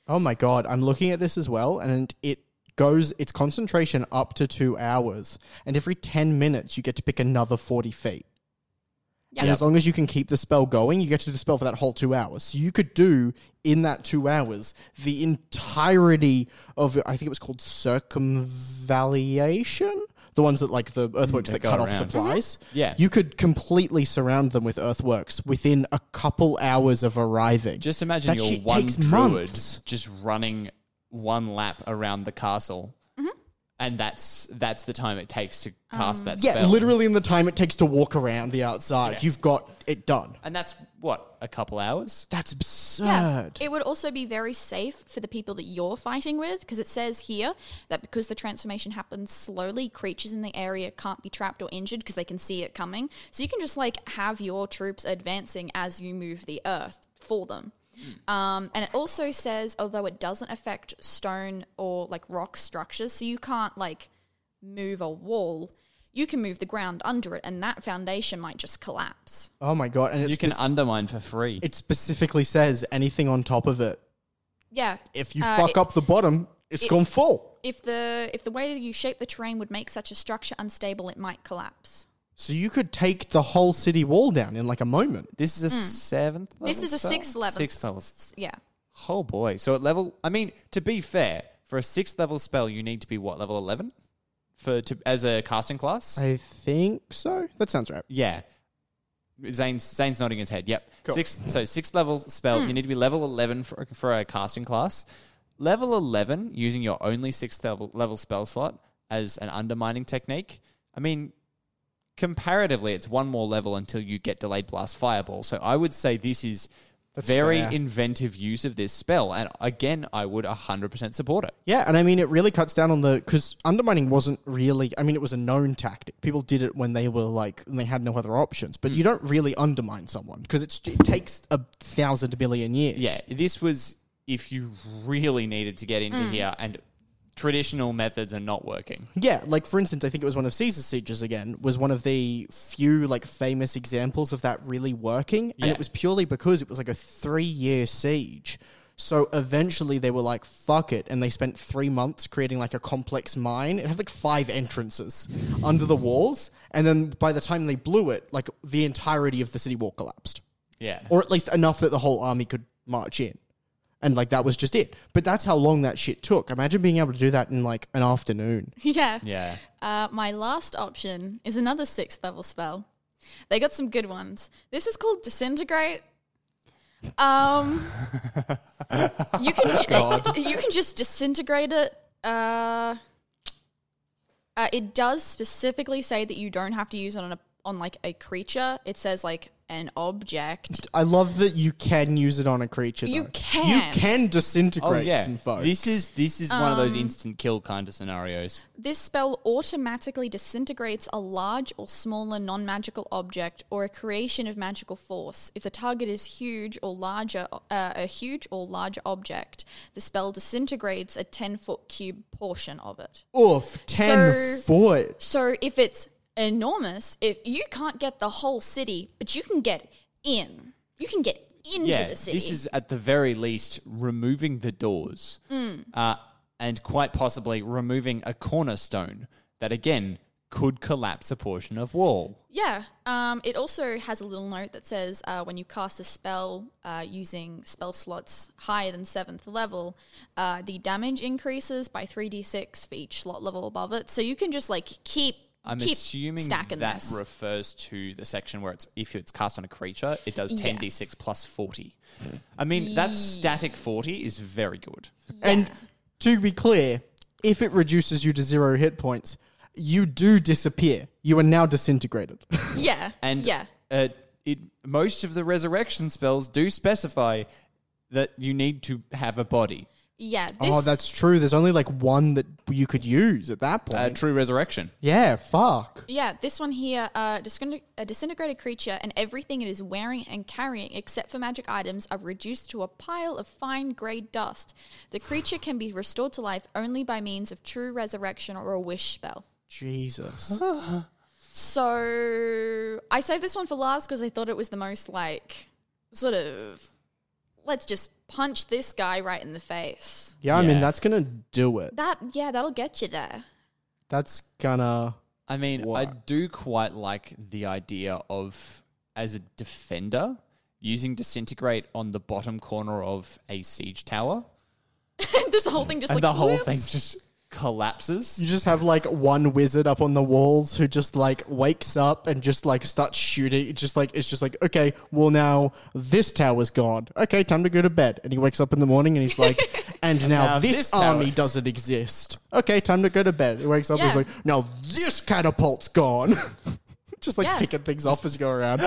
Oh my God, I'm looking at this as well, and it goes its concentration up to 2 hours, and every 10 minutes you get to pick another 40 feet. Yep. And as long as you can keep the spell going, you get to do the spell for that whole 2 hours. So you could do, in that 2 hours, the entirety of, I think it was called circumvallation? The ones that, like, the earthworks that cut off supplies. Mm-hmm. Yeah. You could completely surround them with earthworks within a couple hours of arriving. Just imagine that your one druid just running one lap around the castle. And that's the time it takes to cast that spell. Yeah, literally in the time it takes to walk around the outside. Yeah. You've got it done. And that's, what, a couple hours? That's absurd. Yeah. It would also be very safe for the people that you're fighting with, because it says here that because the transformation happens slowly, creatures in the area can't be trapped or injured because they can see it coming. So you can just, like, have your troops advancing as you move the earth for them. And it also says, although it doesn't affect stone or like rock structures, so you can't like move a wall, you can move the ground under it, and that foundation might just collapse. Oh my God. And you can undermine for free. It specifically says anything on top of it. Yeah. If you fuck up the bottom, it's going to fall. if the way that you shape the terrain would make such a structure unstable, it might collapse. So you could take the whole city wall down in like a moment. This is a seventh level. This is a sixth level. Sixth level. Yeah. Oh boy. So at level, I mean, to be fair, for a sixth level spell, you need to be what, level 11? As a casting class? I think so. That sounds right. Yeah. Zane's nodding his head. Yep. Cool. Sixth level spell, you need to be level 11 for a casting class. Level 11, using your only sixth level spell slot as an undermining technique. I mean, comparatively, it's one more level until you get delayed blast fireball. So I would say this is very inventive use of this spell. And again, I would 100% support it. Yeah, and I mean, it really cuts down on the... Because undermining wasn't really... I mean, it was a known tactic. People did it when they were like... When they had no other options. But you don't really undermine someone because it takes 1,000 billion years. Yeah, this was... if you really needed to get into here and traditional methods are not working. Yeah, like for instance, I think it was one of Caesar's sieges again, was one of the few like famous examples of that really working. Yeah. And it was purely because it was like a 3-year siege. So eventually they were like, fuck it. And they spent 3 months creating like a complex mine. It had like 5 entrances under the walls. And then by the time they blew it, like the entirety of the city wall collapsed. Yeah. Or at least enough that the whole army could march in. And, like, that was just it. But that's how long that shit took. Imagine being able to do that in, like, an afternoon. Yeah. Yeah. My last option is another sixth level spell. They got some good ones. This is called Disintegrate. You can just disintegrate it. It does specifically say that you don't have to use it on a creature. It says, like... an object. I love that you can use it on a creature. Though. You can disintegrate some folks. This is one of those instant kill kind of scenarios. This spell automatically disintegrates a large or smaller non-magical object or a creation of magical force. If the target is a huge or larger object, the spell disintegrates a 10-foot cube portion of it. Oof, 10 foot. So if it's enormous, if you can't get the whole city, but you can get in. You can get into the city. This is at the very least removing the doors and quite possibly removing a cornerstone that again could collapse a portion of wall. Yeah. It also has a little note that says when you cast a spell using spell slots higher than 7th level, the damage increases by 3d6 for each slot level above it. So you can just like keep assuming that refers to the section where it's if it's cast on a creature, it does 10d6 plus 40. I mean, that static 40 is very good. Yeah. And to be clear, if it reduces you to 0 hit points, you do disappear. You are now disintegrated. Yeah. And most of the resurrection spells do specify that you need to have a body. Yeah. That's true. There's only like one that you could use at that point. True resurrection. Yeah, fuck. Yeah, this one here, a disintegrated creature and everything it is wearing and carrying except for magic items are reduced to a pile of fine grey dust. The creature can be restored to life only by means of true resurrection or a wish spell. Jesus. So I saved this one for last because I thought it was the most like sort of... let's just punch this guy right in the face. Yeah, I mean, that's going to do it. That'll get you there. That's gonna... I mean, work. I do quite like the idea of, as a defender, using Disintegrate on the bottom corner of a siege tower. This whole thing just just collapses. You just have, like, one wizard up on the walls who just, like, wakes up and just, like, starts shooting. It's just like, okay, well, now this tower's gone. Okay, time to go to bed. And he wakes up in the morning and he's like, and now this army doesn't exist. Okay, time to go to bed. He wakes up and he's like, now this catapult's gone. Just, like, picking things off as you go around.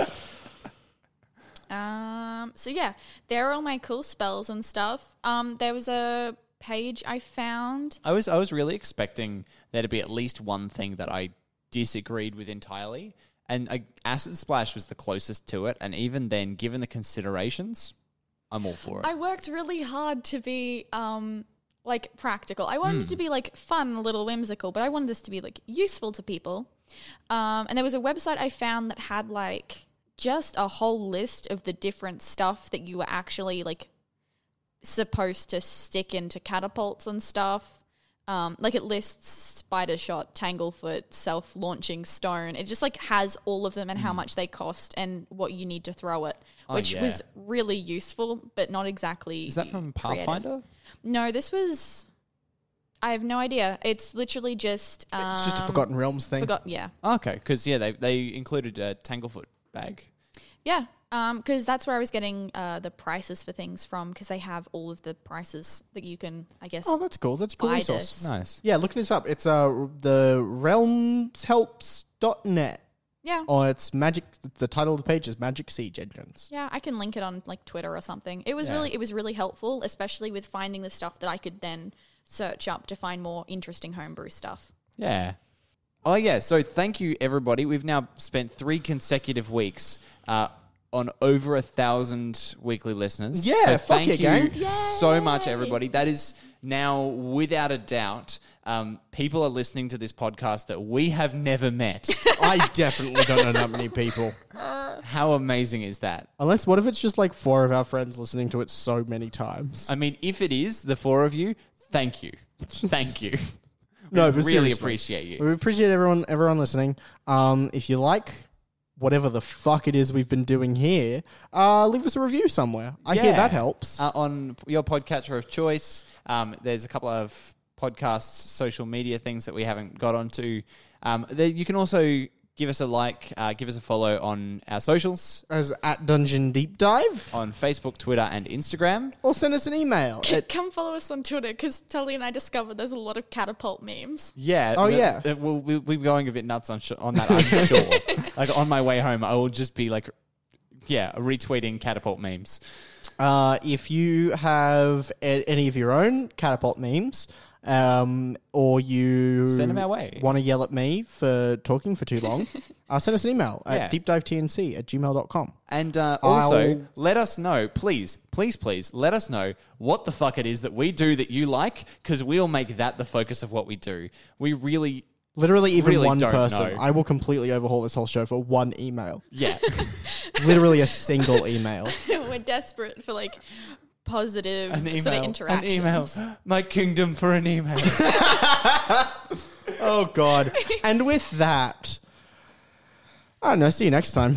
So, yeah, there are all my cool spells and stuff. There was a... page I found. I was really expecting there to be at least one thing that I disagreed with entirely, and Acid Splash was the closest to it, and even then, given the considerations, I'm all for it. I worked really hard to be like practical. I wanted it to be like fun, a little whimsical, but I wanted this to be like useful to people. And there was a website I found that had like just a whole list of the different stuff that you were actually like supposed to stick into catapults and stuff. Like it lists spider shot, tanglefoot, self-launching stone. It just like has all of them and how much they cost and what you need to throw it, which was really useful, but not exactly. Is that from Pathfinder? Creative. No, this was. I have no idea. It's literally just. It's just a Forgotten Realms thing. Yeah. Oh, okay, because they included a tanglefoot bag. Yeah, because that's where I was getting the prices for things from, because they have all of the prices that you can, I guess. Oh, that's cool. That's a cool resource. Nice. Yeah, look this up. It's the realmshelps.net. Yeah. Or it's Magic. The title of the page is Magic Siege Engines. Yeah, I can link it on like Twitter or something. It was really helpful, especially with finding the stuff that I could then search up to find more interesting homebrew stuff. Yeah. Oh, yeah. So thank you, everybody. We've now spent 3 consecutive weeks on over 1,000 weekly listeners. Yeah, so thank you so much, everybody. That is now, without a doubt, people are listening to this podcast that we have never met. I definitely don't know that many people. How amazing is that? Unless, what if it's just like 4 of our friends listening to it so many times? I mean, if it is the 4 of you, thank you. Thank you. No, but really seriously, appreciate you. We appreciate everyone listening. If you like whatever the fuck it is we've been doing here, leave us a review somewhere. I hear that helps. On your podcatcher of choice, there's a couple of podcasts, social media things that we haven't got onto. You can also give us a like, give us a follow on our socials. As at Dungeon Deep Dive. On Facebook, Twitter and Instagram. Or send us an email. Come follow us on Twitter, because Tully and I discovered there's a lot of catapult memes. Yeah. Oh, yeah. We'll be going a bit nuts on that, I'm sure. Like on my way home, I will just be like, retweeting catapult memes. If you have any of your own catapult memes, or you send them our way, want to yell at me for talking for too long, send us an email at deepdivetnc@gmail.com. And also let us know, please let us know what the fuck it is that we do that you like, because we'll make that the focus of what we do. We really... Literally even really one person. Know. I will completely overhaul this whole show for one email. Yeah. Literally a single email. We're desperate for like... positive sort of interactions. An email. My kingdom for an email. Oh, God. And with that, I don't know. See you next time.